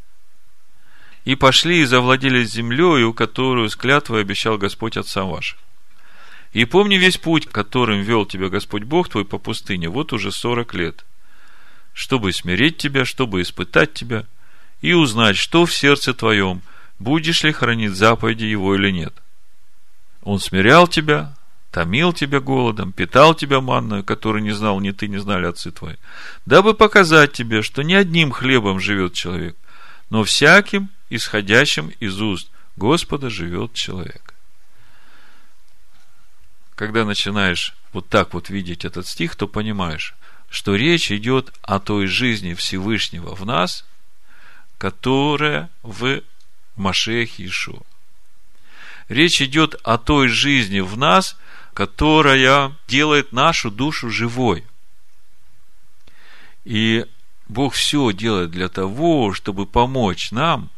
и пошли и завладели землею, которую с клятвой обещал Господь отцам вашим. И помни весь путь, которым вел тебя Господь Бог твой по пустыне, вот уже 40 лет, чтобы смирить тебя, чтобы испытать тебя, и узнать, что в сердце твоем, будешь ли хранить заповеди его или нет. Он смирял тебя, томил тебя голодом, питал тебя манною, которую не знал ни ты, не знали отцы твои, дабы показать тебе, что не одним хлебом живет человек, но всяким исходящим из уст Господа живет человек. Когда начинаешь вот так вот видеть этот стих, то понимаешь, что речь идет о той жизни Всевышнего в нас, которая в Машиахе Иешуа. Речь идет о той жизни в нас, которая делает нашу душу живой. И Бог все делает для того, чтобы помочь нам.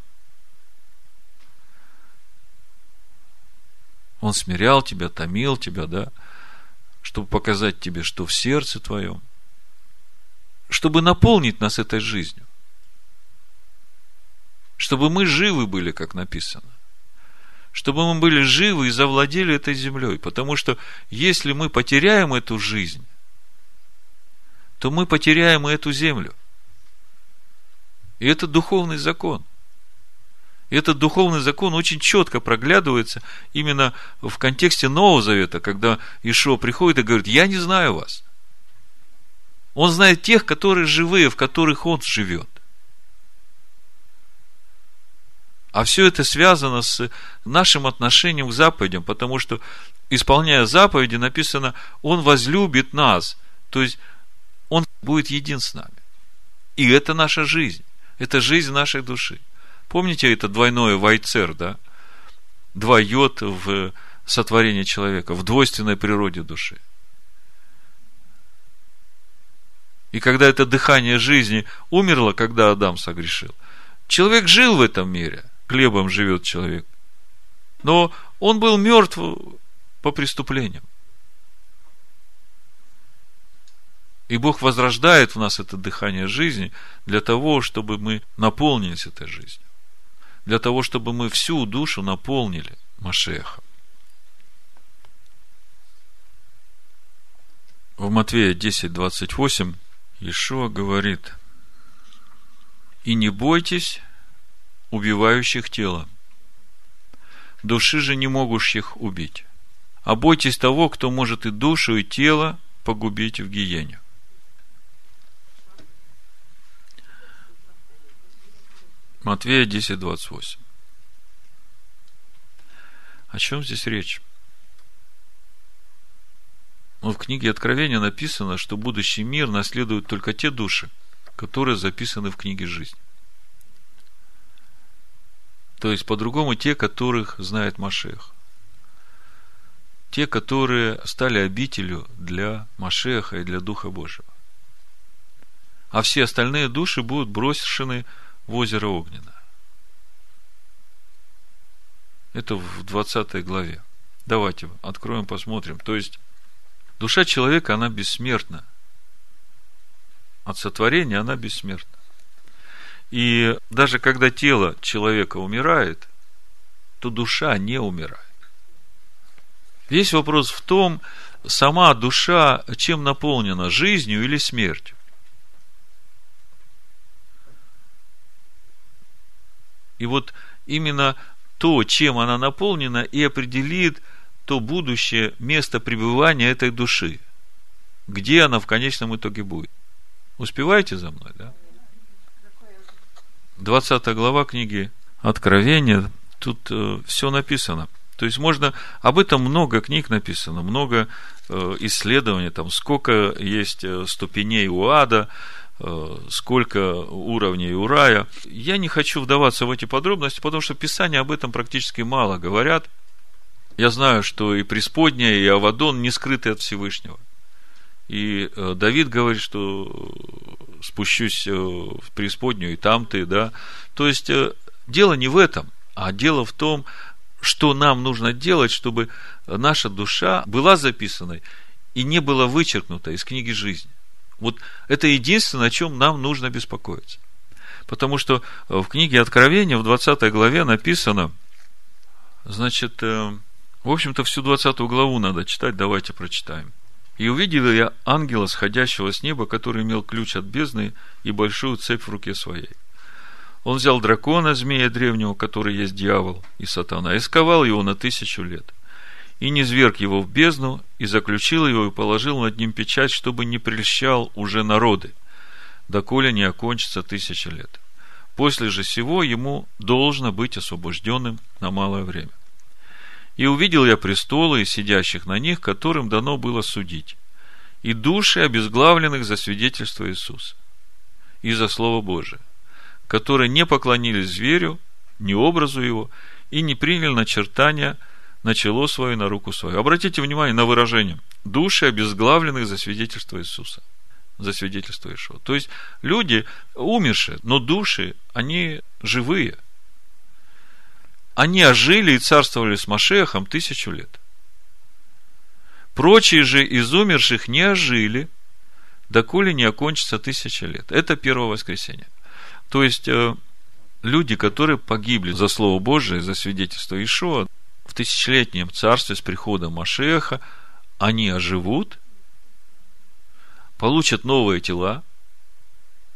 Он смирял тебя, томил тебя, да, чтобы показать тебе, что в сердце твоем, чтобы наполнить нас этой жизнью, чтобы мы живы были, как написано, чтобы мы были живы и завладели этой землей, потому что если мы потеряем эту жизнь, то мы потеряем и эту землю. И это духовный закон. И этот духовный закон очень четко проглядывается именно в контексте Нового Завета, когда Иешуа приходит и говорит: «Я не знаю вас». Он знает тех, которые живые, в которых Он живет. А все это связано с нашим отношением к заповедям, потому что, исполняя заповеди, написано: «Он возлюбит нас», то есть Он будет един с нами. И это наша жизнь, это жизнь нашей души. Помните это двойное вайцер, да? Два йод в сотворении человека, в двойственной природе души. И когда это дыхание жизни умерло, когда Адам согрешил, человек жил в этом мире, хлебом живет человек. Но он был мертв по преступлениям. И Бог возрождает в нас это дыхание жизни для того, чтобы мы наполнились этой жизнью. Для того, чтобы мы всю душу наполнили Машиахом. В Матфея 10:28 Иешуа говорит: «И не бойтесь убивающих тела, души же не могущих убить, а бойтесь того, кто может и душу, и тело погубить в гиене». Матфея 10:28. О чем здесь речь? В книге Откровения написано, что будущий мир наследуют только те души, которые записаны в книге жизни. То есть, по-другому, те, которых знает Машиах. Те, которые стали обителью для Машиаха и для Духа Божьего. А все остальные души будут брошены в озеро Огненное. Это в 20 главе. Давайте откроем, посмотрим. То есть, душа человека, она бессмертна. От сотворения она бессмертна. И даже когда тело человека умирает, то душа не умирает. Весь вопрос в том, сама душа чем наполнена, жизнью или смертью? И вот именно то, чем она наполнена, и определит то будущее место пребывания этой души, где она в конечном итоге будет. Успеваете за мной, да? 20 глава книги Откровения, тут все написано. То есть, можно, об этом много книг написано, много исследований, там, сколько есть ступеней у ада, сколько уровней у рая. Я не хочу вдаваться в эти подробности, потому что Писания об этом практически мало говорят. Я знаю, что и преисподняя, и Авадон не скрыты от Всевышнего. И Давид говорит, что спущусь в преисподнюю, и там ты, да. То есть, дело не в этом, а дело в том, что нам нужно делать, чтобы наша душа была записанной и не была вычеркнута из книги жизни. Вот это единственное, о чем нам нужно беспокоиться. Потому что в книге Откровения, в 20 главе написано, значит, в общем-то, всю 20 главу надо читать, давайте прочитаем. «И увидел я ангела, сходящего с неба, который имел ключ от бездны и большую цепь в руке своей. Он взял дракона, змея древнего, который есть дьявол и сатана, и сковал его на 1000 лет. И низверг его в бездну, и заключил его, и положил над ним печать, чтобы не прельщал уже народы, доколе не окончится 1000 лет. После же сего ему должно быть освобожденным на малое время. И увидел я престолы и сидящих на них, которым дано было судить, и души обезглавленных за свидетельство Иисуса и за Слово Божие, которые не поклонились зверю ни образу его, и не принял начертания на чело свое, на руку свою. Обратите внимание на выражение: души обезглавленных за свидетельство Иисуса, за свидетельство Иешуа. То есть люди умершие, но души, они живые. Они ожили и царствовали с Машиахом 1000 лет. Прочие же из умерших не ожили, доколе не окончится 1000 лет. Это первое воскресенье. То есть люди, которые погибли за Слово Божие, за свидетельство Иешуа, в 1000-летнем царстве с приходом Машиаха, они оживут, получат новые тела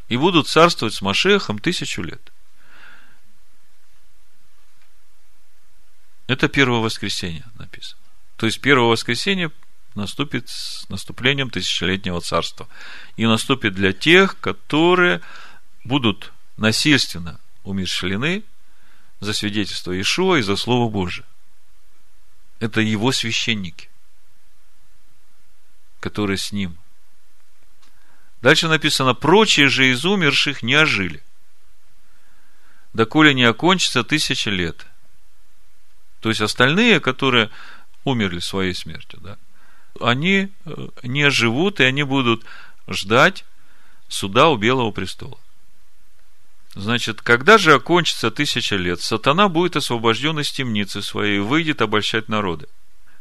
и будут царствовать с Машиахом 1000 лет. Это первое воскресенье написано. То есть первое воскресенье наступит с наступлением 1000-летнего царства. И наступит для тех, которые будут насильственно умерщвлены за свидетельство Иешуа и за Слово Божие. Это его священники, которые с ним. Дальше написано: прочие же из умерших не ожили, доколе не окончится 1000 лет. То есть остальные, которые умерли своей смертью, да, они не оживут, и они будут ждать суда у Белого престола. Значит, когда же окончится 1000 лет, сатана будет освобожден из темницы своей и выйдет обольщать народы,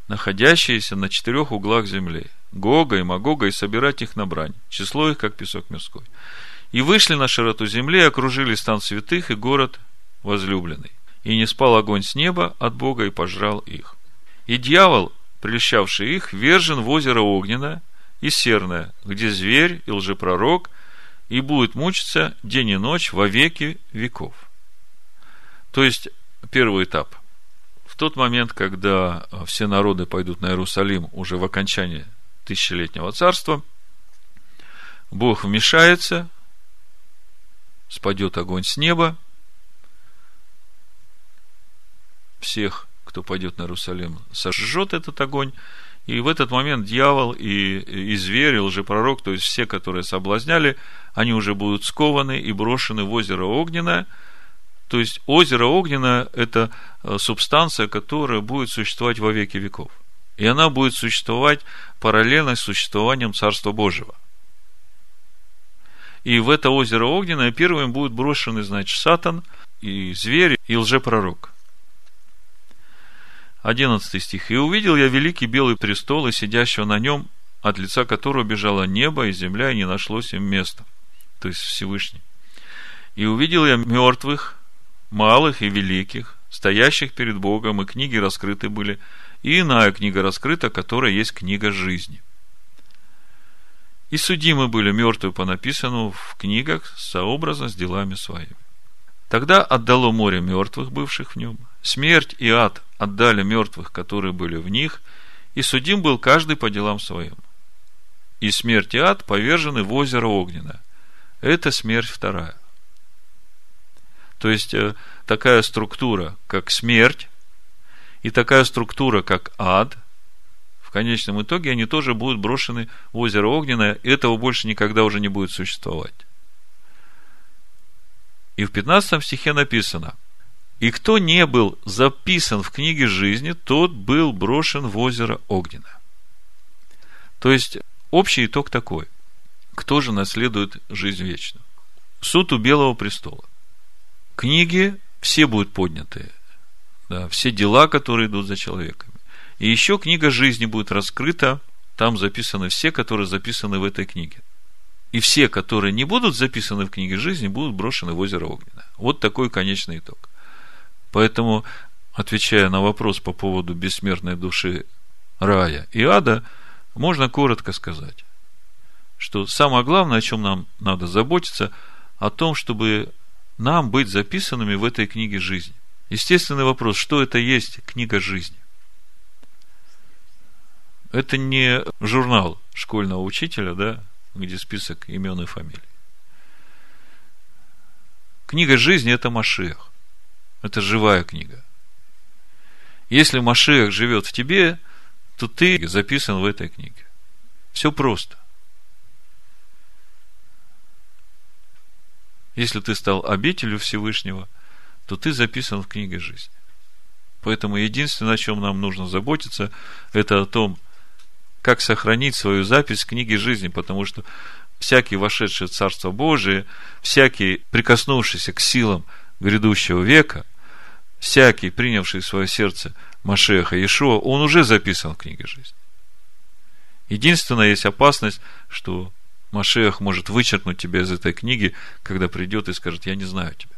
находящиеся на 4 углах земли, Гога и Магога, и собирать их на брань, число их, как песок морской. И вышли на широту земли, и окружили стан святых и город возлюбленный. И не спал огонь с неба от Бога и пожрал их. И дьявол, прельщавший их, ввержен в озеро огненное и серное, где зверь и лжепророк, и будет мучиться день и ночь во веки веков. То есть, первый этап. В тот момент, когда все народы пойдут на Иерусалим уже в окончании 1000-летнего царства, Бог вмешается, спадет огонь с неба, всех, кто пойдет на Иерусалим, сожжет этот огонь. И в этот момент дьявол и зверь, и лжепророк, то есть все, которые соблазняли, они уже будут скованы и брошены в озеро огненное. То есть озеро огненное – это субстанция, которая будет существовать во веки веков. И она будет существовать параллельно с существованием Царства Божьего. И в это озеро огненное первым будут брошены, значит, Сатан, и зверь, и лжепророк. 11 стих. «И увидел я великий белый престол и сидящего на нем, от лица которого бежало небо и земля, и не нашлось им места». То есть Всевышний. «И увидел я мертвых, малых и великих, стоящих перед Богом, и книги раскрыты были, и иная книга раскрыта, которая есть книга жизни. И судимы были мертвые по написанному в книгах, сообразно с делами своими. Тогда отдало море мертвых, бывших в нем. Смерть и ад отдали мертвых, которые были в них, и судим был каждый по делам своим. И смерть и ад повержены в озеро огненное. Это смерть вторая». То есть, такая структура, как смерть, и такая структура, как ад, в конечном итоге они тоже будут брошены в озеро огненное, и этого больше никогда уже не будет существовать. И в 15 стихе написано: «И кто не был записан в книге жизни, тот был брошен в озеро огненное». То есть, общий итог такой: кто же наследует жизнь вечную? Суд у Белого престола. Книги все будут подняты, да, все дела, которые идут за человеками. И еще книга жизни будет раскрыта, там записаны все, которые записаны в этой книге. И все, которые не будут записаны в книге жизни, будут брошены в озеро огненное. Вот такой конечный итог. Поэтому, отвечая на вопрос по поводу бессмертной души, рая и ада, можно коротко сказать, что самое главное, о чем нам надо заботиться, о том, чтобы нам быть записанными в этой книге жизни. Естественный вопрос: что это есть книга жизни? Это не журнал школьного учителя, да, где список имен и фамилий. Книга жизни – это Машиах. Это живая книга. Если Машиах живет в тебе, то ты записан в этой книге. Все просто. Если ты стал обителью Всевышнего, то ты записан в книге жизни. Поэтому единственное, о чем нам нужно заботиться, это о том, как сохранить свою запись в книге жизни, потому что всякий, вошедший в Царство Божие, всякий, прикоснувшийся к силам грядущего века, всякий, принявший в свое сердце Машеха Иешуа, он уже записан в книге жизни. Единственная есть опасность, что Машех может вычеркнуть тебя из этой книги, когда придет и скажет: я не знаю тебя.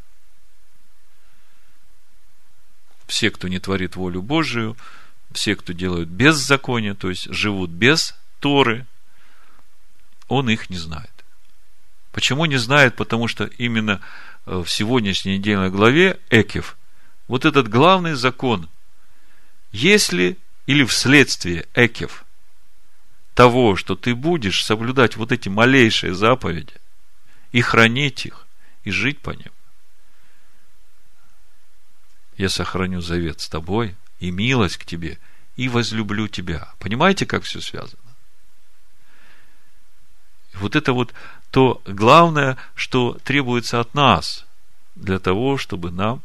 Все, кто не творит волю Божию, все, кто делают беззаконие, то есть живут без Торы, он их не знает. Почему не знает? Потому что именно в сегодняшней недельной главе Экев вот этот главный закон, если или вследствие Экев того, что ты будешь соблюдать вот эти малейшие заповеди и хранить их, и жить по ним, я сохраню завет с тобой и милость к тебе, и возлюблю тебя. Понимаете, как все связано? Вот это вот то главное, что требуется от нас для того, чтобы нам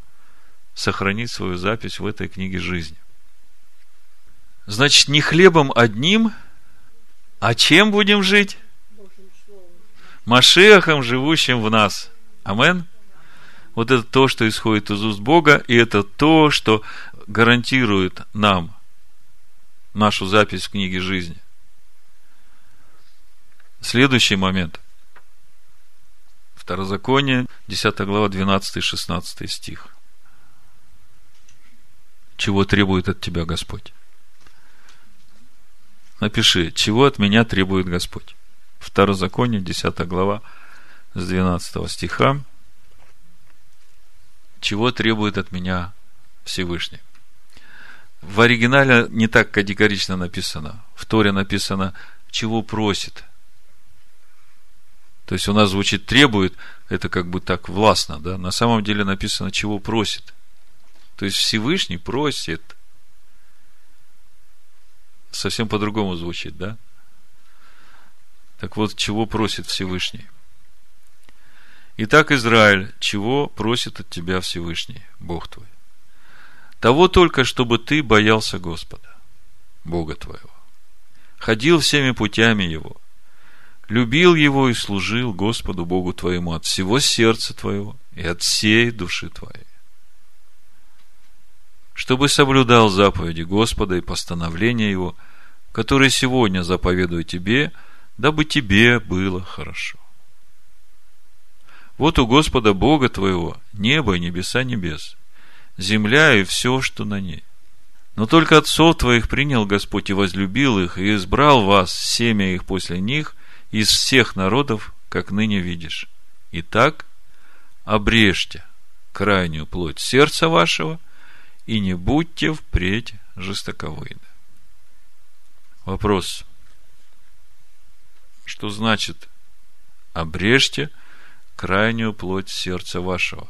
сохранить свою запись в этой книге жизни. Значит, не хлебом одним, а чем будем жить? Машиахом, живущим в нас. Амен. Вот это то, что исходит из уст Бога, и это то, что гарантирует нам нашу запись в книге жизни. Следующий момент. Второзаконие, 10 глава, 12-16 стих. Чего требует от тебя Господь? Напиши, чего от меня требует Господь? Второзаконие, 10 глава, с 12 стиха. Чего требует от меня Всевышний? В оригинале не так категорично написано. В Торе написано, чего просит. То есть у нас звучит требует, это как бы так властно, да? На самом деле написано, чего просит. То есть Всевышний просит. Совсем по-другому звучит, да? Так вот, чего просит Всевышний? Итак, Израиль, чего просит от тебя Всевышний, Бог твой? Того только, чтобы ты боялся Господа, Бога твоего, ходил всеми путями Его, любил Его и служил Господу Богу твоему от всего сердца твоего и от всей души твоей. Чтобы соблюдал заповеди Господа и постановления Его, которые сегодня заповедую тебе, дабы тебе было хорошо. Вот у Господа Бога твоего небо и небеса небес, земля и все, что на ней. Но только отцов твоих принял Господь и возлюбил их, и избрал вас, семя их после них, из всех народов, как ныне видишь. Итак, обрежьте крайнюю плоть сердца вашего и не будьте впредь жестоковыйны. Вопрос. Что значит обрежьте крайнюю плоть сердца вашего?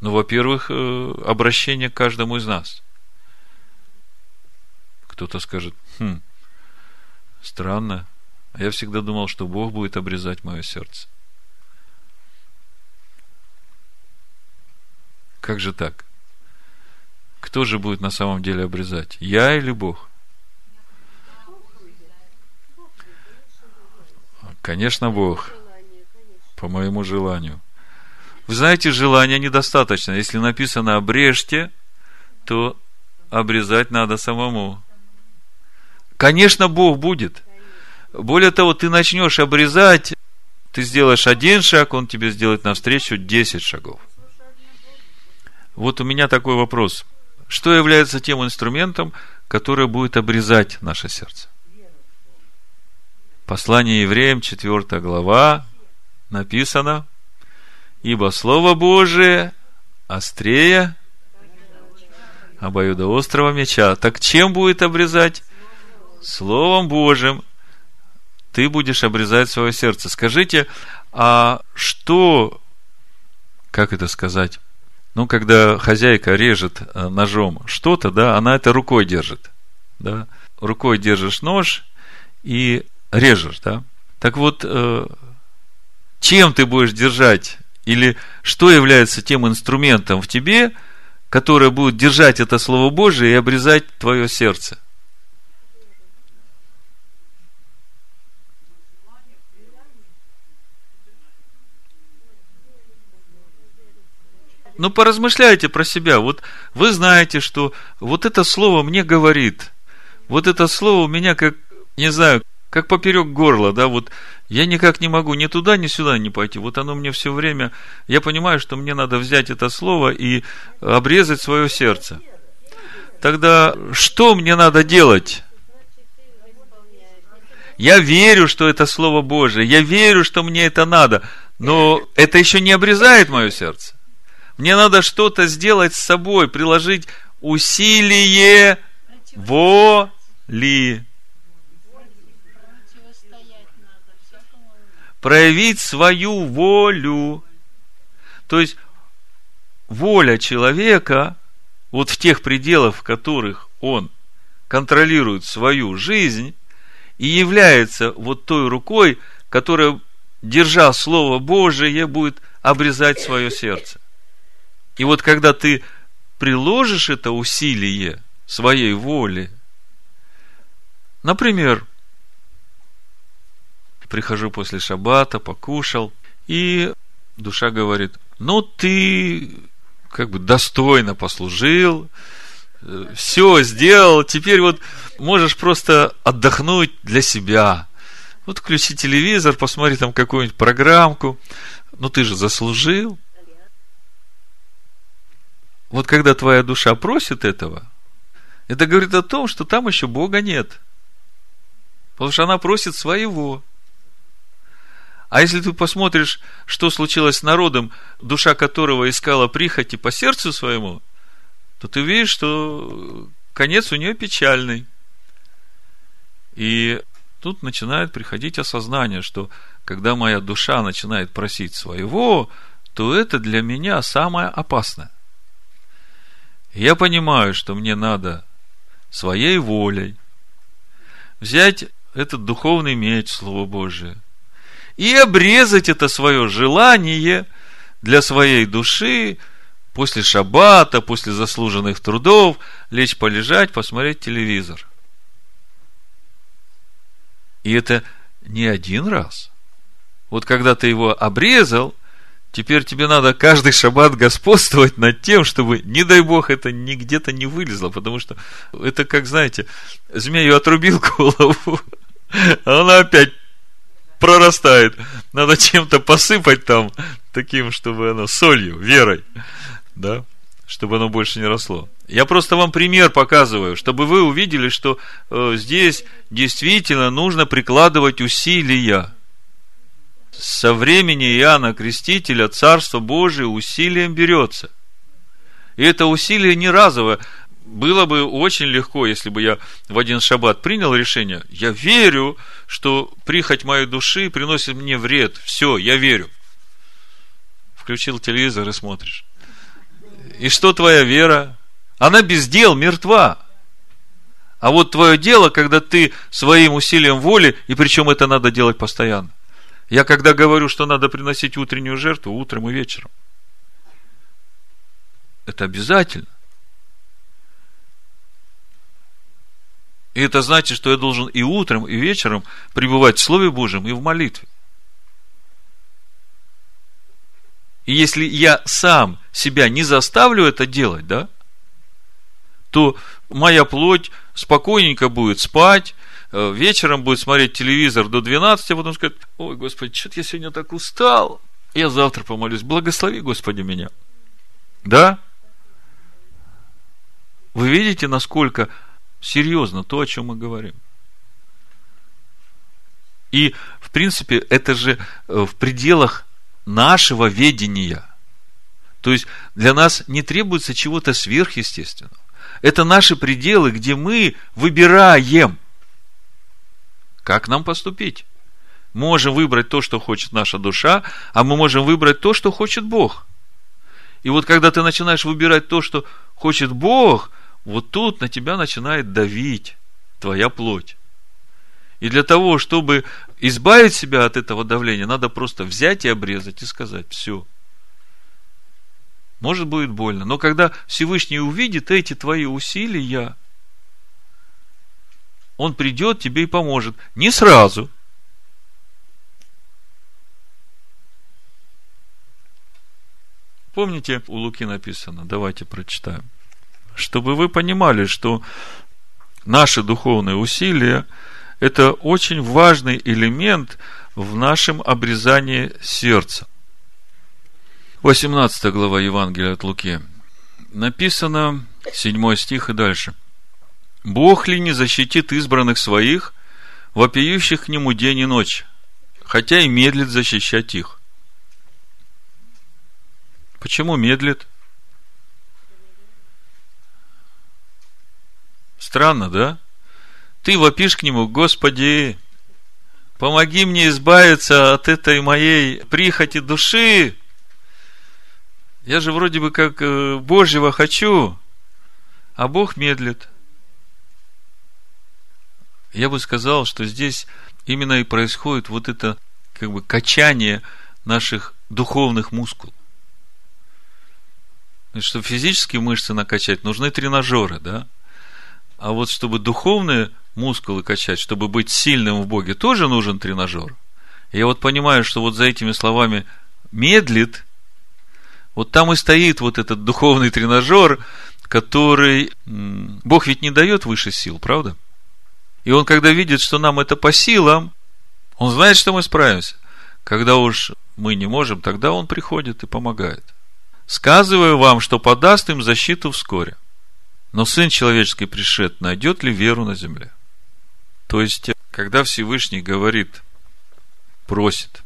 Ну, во-первых, обращение к каждому из нас. Кто-то скажет: странно, а я всегда думал, что Бог будет обрезать мое сердце. Как же так? Кто же будет на самом деле обрезать? Я или Бог? Конечно, Бог. По моему желанию. Вы знаете, желания недостаточно. Если написано «обрежьте», то обрезать надо самому. Конечно, Бог будет. Более того, ты начнешь обрезать, ты сделаешь один шаг, Он тебе сделает навстречу 10 шагов. Вот у меня такой вопрос. Что является тем инструментом, который будет обрезать наше сердце? Послание евреям, 4 глава, написано: «Ибо Слово Божие острее обоюдоострого меча». Так чем будет обрезать? Словом Божьим ты будешь обрезать свое сердце. Скажите, а что, как это сказать? Ну, когда хозяйка режет ножом что-то, да, она это рукой держит, да? Рукой держишь нож и режешь, да? Так вот, чем ты будешь держать Или что является тем инструментом в тебе, которое будет держать это Слово Божие и обрезать твое сердце? Ну, поразмышляйте про себя. Вот вы знаете, что вот это слово мне говорит. Вот это слово у меня как, не знаю, как поперек горла, да, вот я никак не могу ни туда, ни сюда не пойти. Вот оно мне все время... Я понимаю, что мне надо взять это слово и обрезать свое сердце. Тогда что мне надо делать? Я верю, что это Слово Божие. Я верю, что мне это надо. Но это еще не обрезает мое сердце. Мне надо что-то сделать с собой, приложить усилие воли. Проявить свою волю. То есть, воля человека, вот в тех пределах, в которых он контролирует свою жизнь, и является вот той рукой, которая, держа Слово Божие, будет обрезать свое сердце. И вот когда ты приложишь это усилие своей воли, например, прихожу после шаббата, покушал, и душа говорит: ну ты как бы достойно послужил, все сделал, теперь вот можешь просто отдохнуть для себя. Вот включи телевизор, посмотри там какую-нибудь программку, ну ты же заслужил. Вот когда твоя душа просит этого, это говорит о том, что там еще Бога нет. Потому что она просит своего. А если ты посмотришь, что случилось с народом, душа которого искала прихоти по сердцу своему, то ты увидишь, что конец у нее печальный. И тут начинает приходить осознание, что когда моя душа начинает просить своего, то это для меня самое опасное. Я понимаю, что мне надо своей волей взять этот духовный меч, Слово Божие, и обрезать это свое желание для своей души после шаббата, после заслуженных трудов, лечь полежать, посмотреть телевизор. И это не один раз. Вот когда ты его обрезал, теперь тебе надо каждый шаббат господствовать над тем, чтобы, не дай Бог, это нигде-то не вылезло, потому что это, как, знаете, змею отрубил голову, а она опять прорастает. Надо чем-то посыпать там таким, чтобы оно солью, верой, да, чтобы оно больше не росло. Я просто вам пример показываю, чтобы вы увидели, что здесь действительно нужно прикладывать усилия. Со времени Иоанна Крестителя Царство Божие усилием берется. И это усилие не разовое. Было бы очень легко, если бы я в один шаббат принял решение: я верю, что прихоть моей души приносит мне вред. Все, я верю. Включил телевизор и смотришь. И что твоя вера? Она без дел мертва. А вот твое дело, когда ты своим усилием воли, и причем это надо делать постоянно. Я когда говорю, что надо приносить утреннюю жертву, утром и вечером. Это обязательно. И это значит, что я должен и утром, и вечером пребывать в Слове Божьем и в молитве. И если я сам себя не заставлю это делать, да, то моя плоть спокойненько будет спать, вечером будет смотреть телевизор до 12, а потом скажет: ой, Господи, что-то я сегодня так устал, я завтра помолюсь, благослови, Господи, меня. Да? Вы видите, насколько серьезно то, о чем мы говорим? И, в принципе, это же в пределах нашего ведения. То есть, для нас не требуется чего-то сверхъестественного. Это наши пределы, где мы выбираем, как нам поступить. Можем выбрать то, что хочет наша душа, а мы можем выбрать то, что хочет Бог. И вот когда ты начинаешь выбирать то, что хочет Бог, вот тут на тебя начинает давить твоя плоть. И для того, чтобы избавить себя от этого давления, надо просто взять и обрезать и сказать: все, может, будет больно. Но когда Всевышний увидит эти твои усилия, Он придет тебе и поможет. Не сразу. Помните, у Луки написано, давайте прочитаем, чтобы вы понимали, что наши духовные усилия — это очень важный элемент в нашем обрезании сердца. 18 глава Евангелия от Луки. Написано, 7 стих и дальше. «Бог ли не защитит избранных своих, вопиющих к нему день и ночь, хотя и медлит защищать их?» Почему медлит? Странно, да? Ты вопишь к нему: «Господи, помоги мне избавиться от этой моей прихоти души. Я же вроде бы как Божьего хочу», а Бог медлит. Я бы сказал, что здесь именно и происходит вот это как бы качание наших духовных мускул. Чтобы физические мышцы накачать, нужны тренажеры, да? А вот чтобы духовные мускулы качать, чтобы быть сильным в Боге, тоже нужен тренажер. И я вот понимаю, что вот за этими словами «медлит», вот там и стоит вот этот духовный тренажер, который... Бог ведь не дает выше сил, правда? И Он, когда видит, что нам это по силам, Он знает, что мы справимся. Когда уж мы не можем, тогда Он приходит и помогает. «Сказываю вам, что подаст им защиту вскоре. Но Сын Человеческий пришед, найдет ли веру на земле?» То есть, когда Всевышний говорит, просит,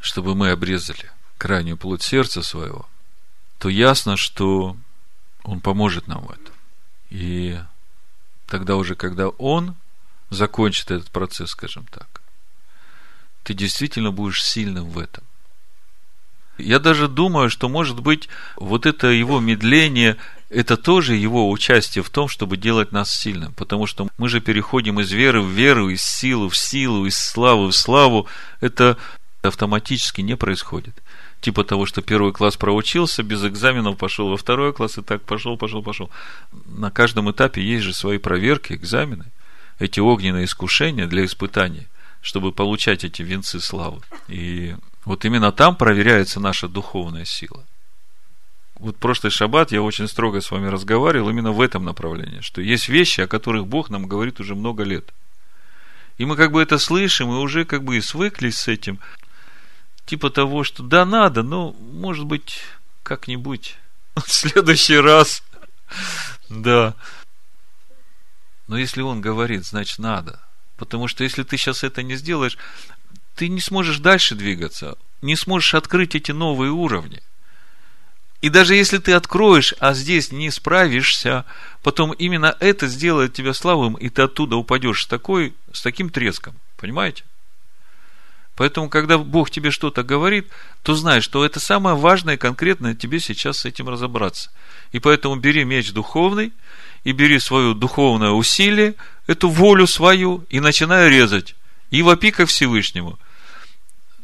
чтобы мы обрезали крайнюю плоть сердца своего, то ясно, что Он поможет нам в этом. И тогда уже, когда Он закончит этот процесс, скажем так, ты действительно будешь сильным в этом. Я даже думаю, что, может быть, вот это Его медление — это тоже Его участие в том, чтобы делать нас сильным. Потому что мы же переходим из веры в веру, из силы в силу, из славы в славу. Это автоматически не происходит. Типа того, что первый класс проучился, без экзаменов пошел во второй класс, и так пошел. На каждом этапе есть же свои проверки, экзамены. Эти огненные искушения для испытаний, чтобы получать эти венцы славы. И вот именно там проверяется наша духовная сила. Вот прошлый шаббат я очень строго с вами разговаривал именно в этом направлении, что есть вещи, о которых Бог нам говорит уже много лет. И мы как бы это слышим, и уже как бы и свыклись с этим. Типа того, что да, надо, но, может быть, как-нибудь в следующий раз. Да. Но если Он говорит, значит, надо. Потому что если ты сейчас это не сделаешь, ты не сможешь дальше двигаться, не сможешь открыть эти новые уровни. И даже если ты откроешь, а здесь не справишься, потом именно это сделает тебя слабым, и ты оттуда упадешь с таким треском. Понимаете? Поэтому, когда Бог тебе что-то говорит, то знай, что это самое важное и конкретное тебе сейчас с этим разобраться. И поэтому бери меч духовный, и бери свое духовное усилие, эту волю свою, и начинай резать. И вопи ко Всевышнему.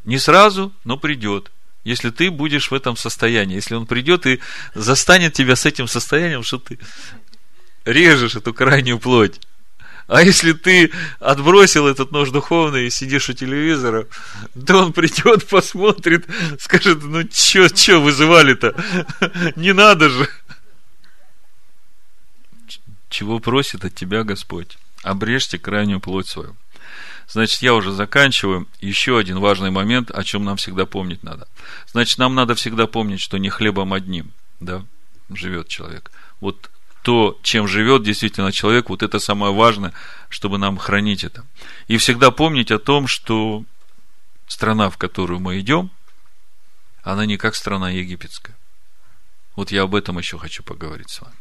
Не сразу, но придет. Если ты будешь в этом состоянии, если Он придет и застанет тебя с этим состоянием, что ты режешь эту крайнюю плоть. А если ты отбросил этот нож духовный и сидишь у телевизора, да Он придет, посмотрит, скажет: «Ну че вызывали-то? Не надо же!» Чего просит от тебя Господь? Обрежьте крайнюю плоть свою. Значит, я уже заканчиваю. Еще один важный момент, о чем нам всегда помнить надо. Значит, нам надо всегда помнить, что не хлебом одним, да, живет человек. Вот то, чем живет действительно человек, вот это самое важное, чтобы нам хранить это. И всегда помнить о том, что страна, в которую мы идем, она не как страна египетская. Вот я об этом еще хочу поговорить с вами.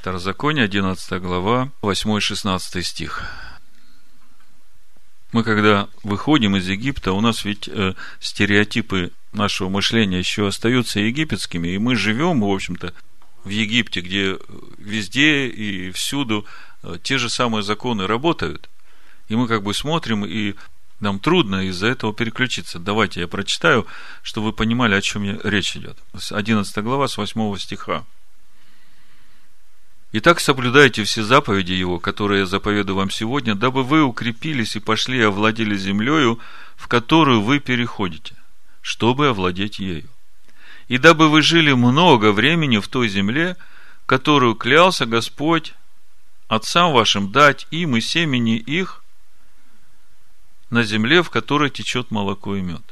Второзаконие, 11 глава, 8-16 стих. Мы, когда выходим из Египта, у нас ведь стереотипы нашего мышления еще остаются египетскими, и мы живем, в общем-то, в Египте, где везде и всюду те же самые законы работают. И мы как бы смотрим, и Нам трудно из-за этого переключиться. Давайте я прочитаю, чтобы вы понимали, о чем речь идет. 11 глава, с 8 стиха. «Итак, соблюдайте все заповеди Его, которые я заповедую вам сегодня, дабы вы укрепились и пошли и овладели землею, в которую вы переходите, чтобы овладеть ею. И дабы вы жили много времени в той земле, которую клялся Господь отцам вашим дать им и семени их, на земле, в которой течет молоко и мед.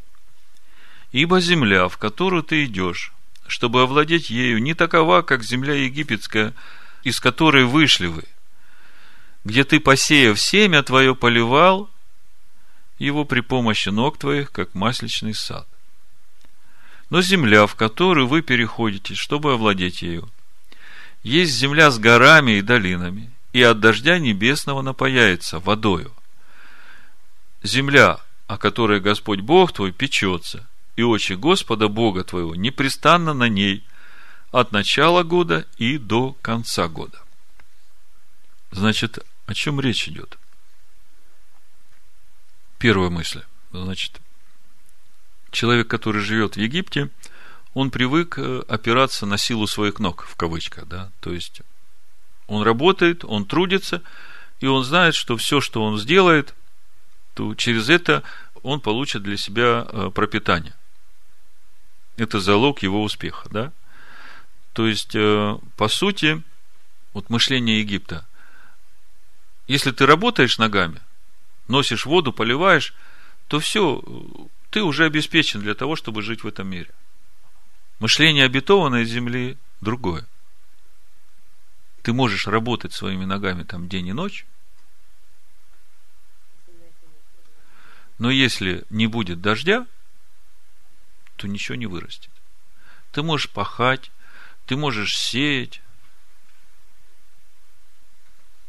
Ибо земля, в которую ты идешь, чтобы овладеть ею, не такова, как земля египетская, из которой вышли вы, где ты, посеяв семя твое, поливал его при помощи ног твоих, как масличный сад. Но земля, в которую вы переходите, чтобы овладеть ею, есть земля с горами и долинами, и от дождя небесного напояется водою. Земля, о которой Господь Бог твой печется, и очи Господа Бога твоего непрестанно на ней от начала года и до конца года». Значит, о чем речь идет? Первая мысль. Значит, человек, который живет в Египте, он привык опираться на силу своих ног, в кавычках, да? То есть, он работает, он трудится, и он знает, что все, что он сделает, то через это он получит для себя пропитание. Это залог его успеха, да? То есть, по сути, вот мышление Египта. Если ты работаешь ногами, носишь воду, поливаешь, то все, ты уже обеспечен для того, чтобы жить в этом мире. Мышление обетованной земли другое. Ты можешь работать своими ногами там день и ночь, но если не будет дождя, то ничего не вырастет. Ты можешь пахать, ты можешь сеять.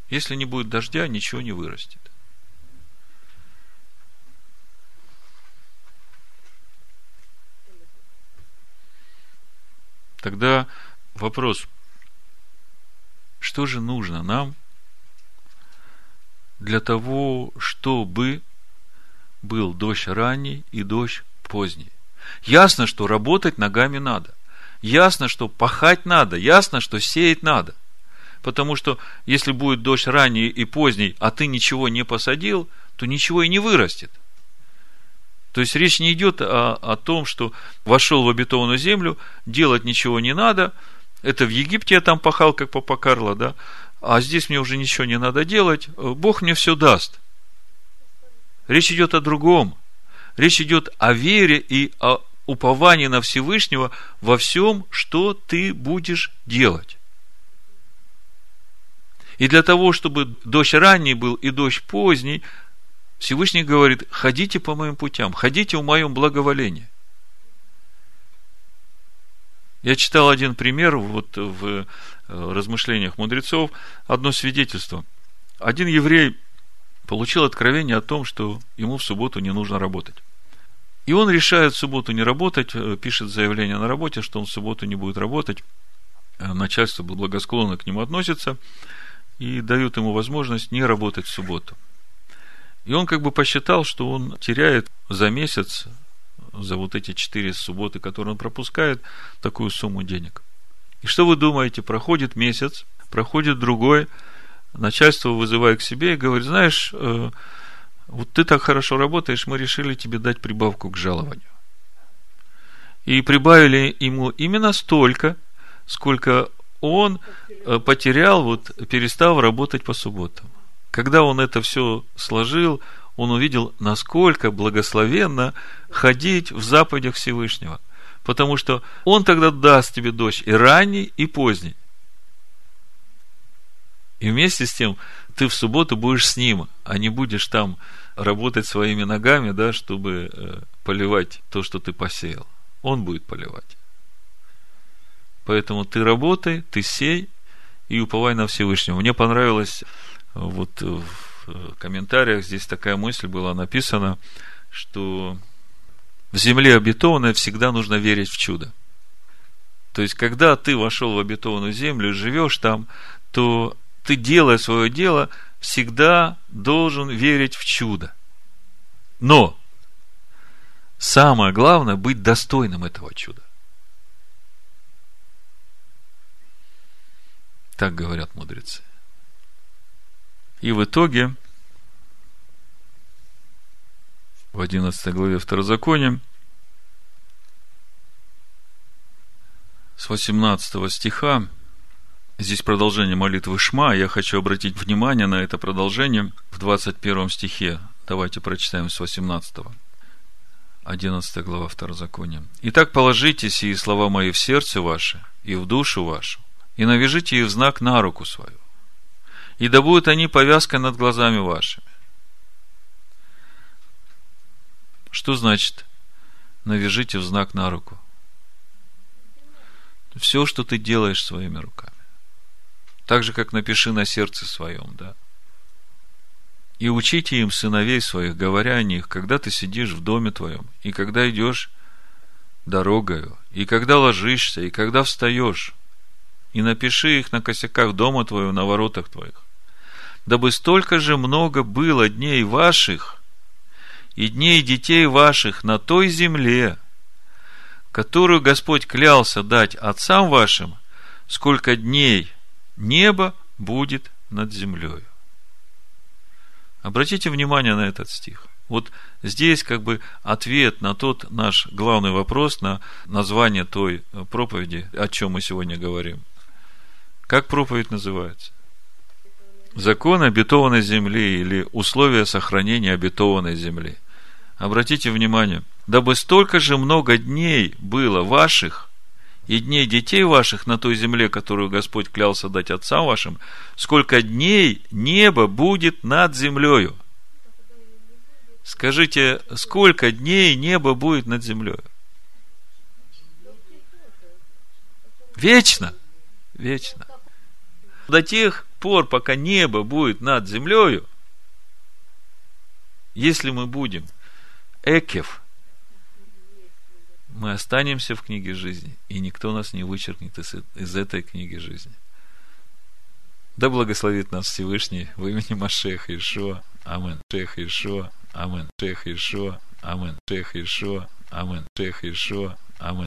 Если не будет дождя, ничего не вырастет. Тогда вопрос, что же нужно нам для того, чтобы был дождь ранний и дождь поздний? Ясно, что работать ногами надо. Ясно, что пахать надо. Ясно, что сеять надо. Потому что, если будет дождь ранний и поздний, а ты ничего не посадил, то ничего и не вырастет. То есть, речь не идет о том, что вошел в обетованную землю, делать ничего не надо. Это в Египте я там пахал, как папа Карло, да? А здесь мне уже ничего не надо делать. Бог мне все даст. Речь идет о другом. Речь идет о вере и о уповании на Всевышнего во всем, что ты будешь делать. И для того, чтобы дождь ранний был и дождь поздний, Всевышний говорит: ходите по моим путям, ходите в моем благоволении. Я читал один пример вот в размышлениях мудрецов, одно свидетельство. Один еврей получил откровение о том, что ему в субботу не нужно работать. И он решает в субботу не работать, пишет заявление на работе, что он в субботу не будет работать. Начальство благосклонно к нему относится и дают ему возможность не работать в субботу. И он как бы посчитал, что он теряет за месяц, за вот эти 4 субботы, которые он пропускает, такую сумму денег. И что вы думаете? Проходит месяц, проходит другой. Начальство вызывает к себе и говорит: знаешь, вот ты так хорошо работаешь, мы решили тебе дать прибавку к жалованию. И прибавили ему именно столько, сколько он потерял, вот перестав работать по субботам. Когда он это все сложил, он увидел, насколько благословенно ходить в заповедях Всевышнего. Потому что он тогда даст тебе дождь и ранний, и поздний. И вместе с тем ты в субботу будешь с ним, а не будешь там работать своими ногами, да, чтобы поливать то, что ты посеял. Он будет поливать. Поэтому ты работай, ты сей и уповай на Всевышнего. Мне понравилось, вот в комментариях здесь такая мысль была написана, что в земле обетованной всегда нужно верить в чудо. То есть, когда ты вошел в обетованную землю, живешь там, то ты, делая свое дело, всегда должен верить в чудо. Но самое главное — быть достойным этого чуда. Так говорят мудрецы. И в итоге, в 11 главе Второзакония, с 18 стиха, здесь продолжение молитвы Шма, я хочу обратить внимание на это продолжение в 21 стихе. Давайте прочитаем с 18-го. 11 глава Второзакония. «Итак, положите сии слова мои в сердце ваше и в душу вашу, и навяжите их в знак на руку свою, и да будут они повязкой над глазами вашими». Что значит «навяжите в знак на руку»? Все, что ты делаешь своими руками. Так же, как напиши на сердце своем, да? «И учите им сыновей своих, говоря о них, когда ты сидишь в доме твоем, и когда идешь дорогою, и когда ложишься, и когда встаешь, и напиши их на косяках дома твоего, на воротах твоих, дабы столько же много было дней ваших и дней детей ваших на той земле, которую Господь клялся дать отцам вашим, сколько дней небо будет над землей». Обратите внимание на этот стих. Вот здесь как бы ответ на тот наш главный вопрос, на название той проповеди, о чем мы сегодня говорим. Как проповедь называется? «Закон обетованной земли» или «Условия сохранения обетованной земли». Обратите внимание. «Дабы столько же много дней было ваших и дней детей ваших на той земле, которую Господь клялся дать отцам вашим, сколько дней небо будет над землею». Скажите, сколько дней небо будет над землею? Вечно. Вечно. До тех пор, пока небо будет над землею, если мы будем экев, мы останемся в книге жизни, и никто нас не вычеркнет из этой книги жизни. Да благословит нас Всевышний во имени Машеха Иешуа. Амин. Машеха Иешуа. Амин. Машеха Иешуа. Амин. Машеха Иешуа. Амин. Машеха Иешуа. Амин.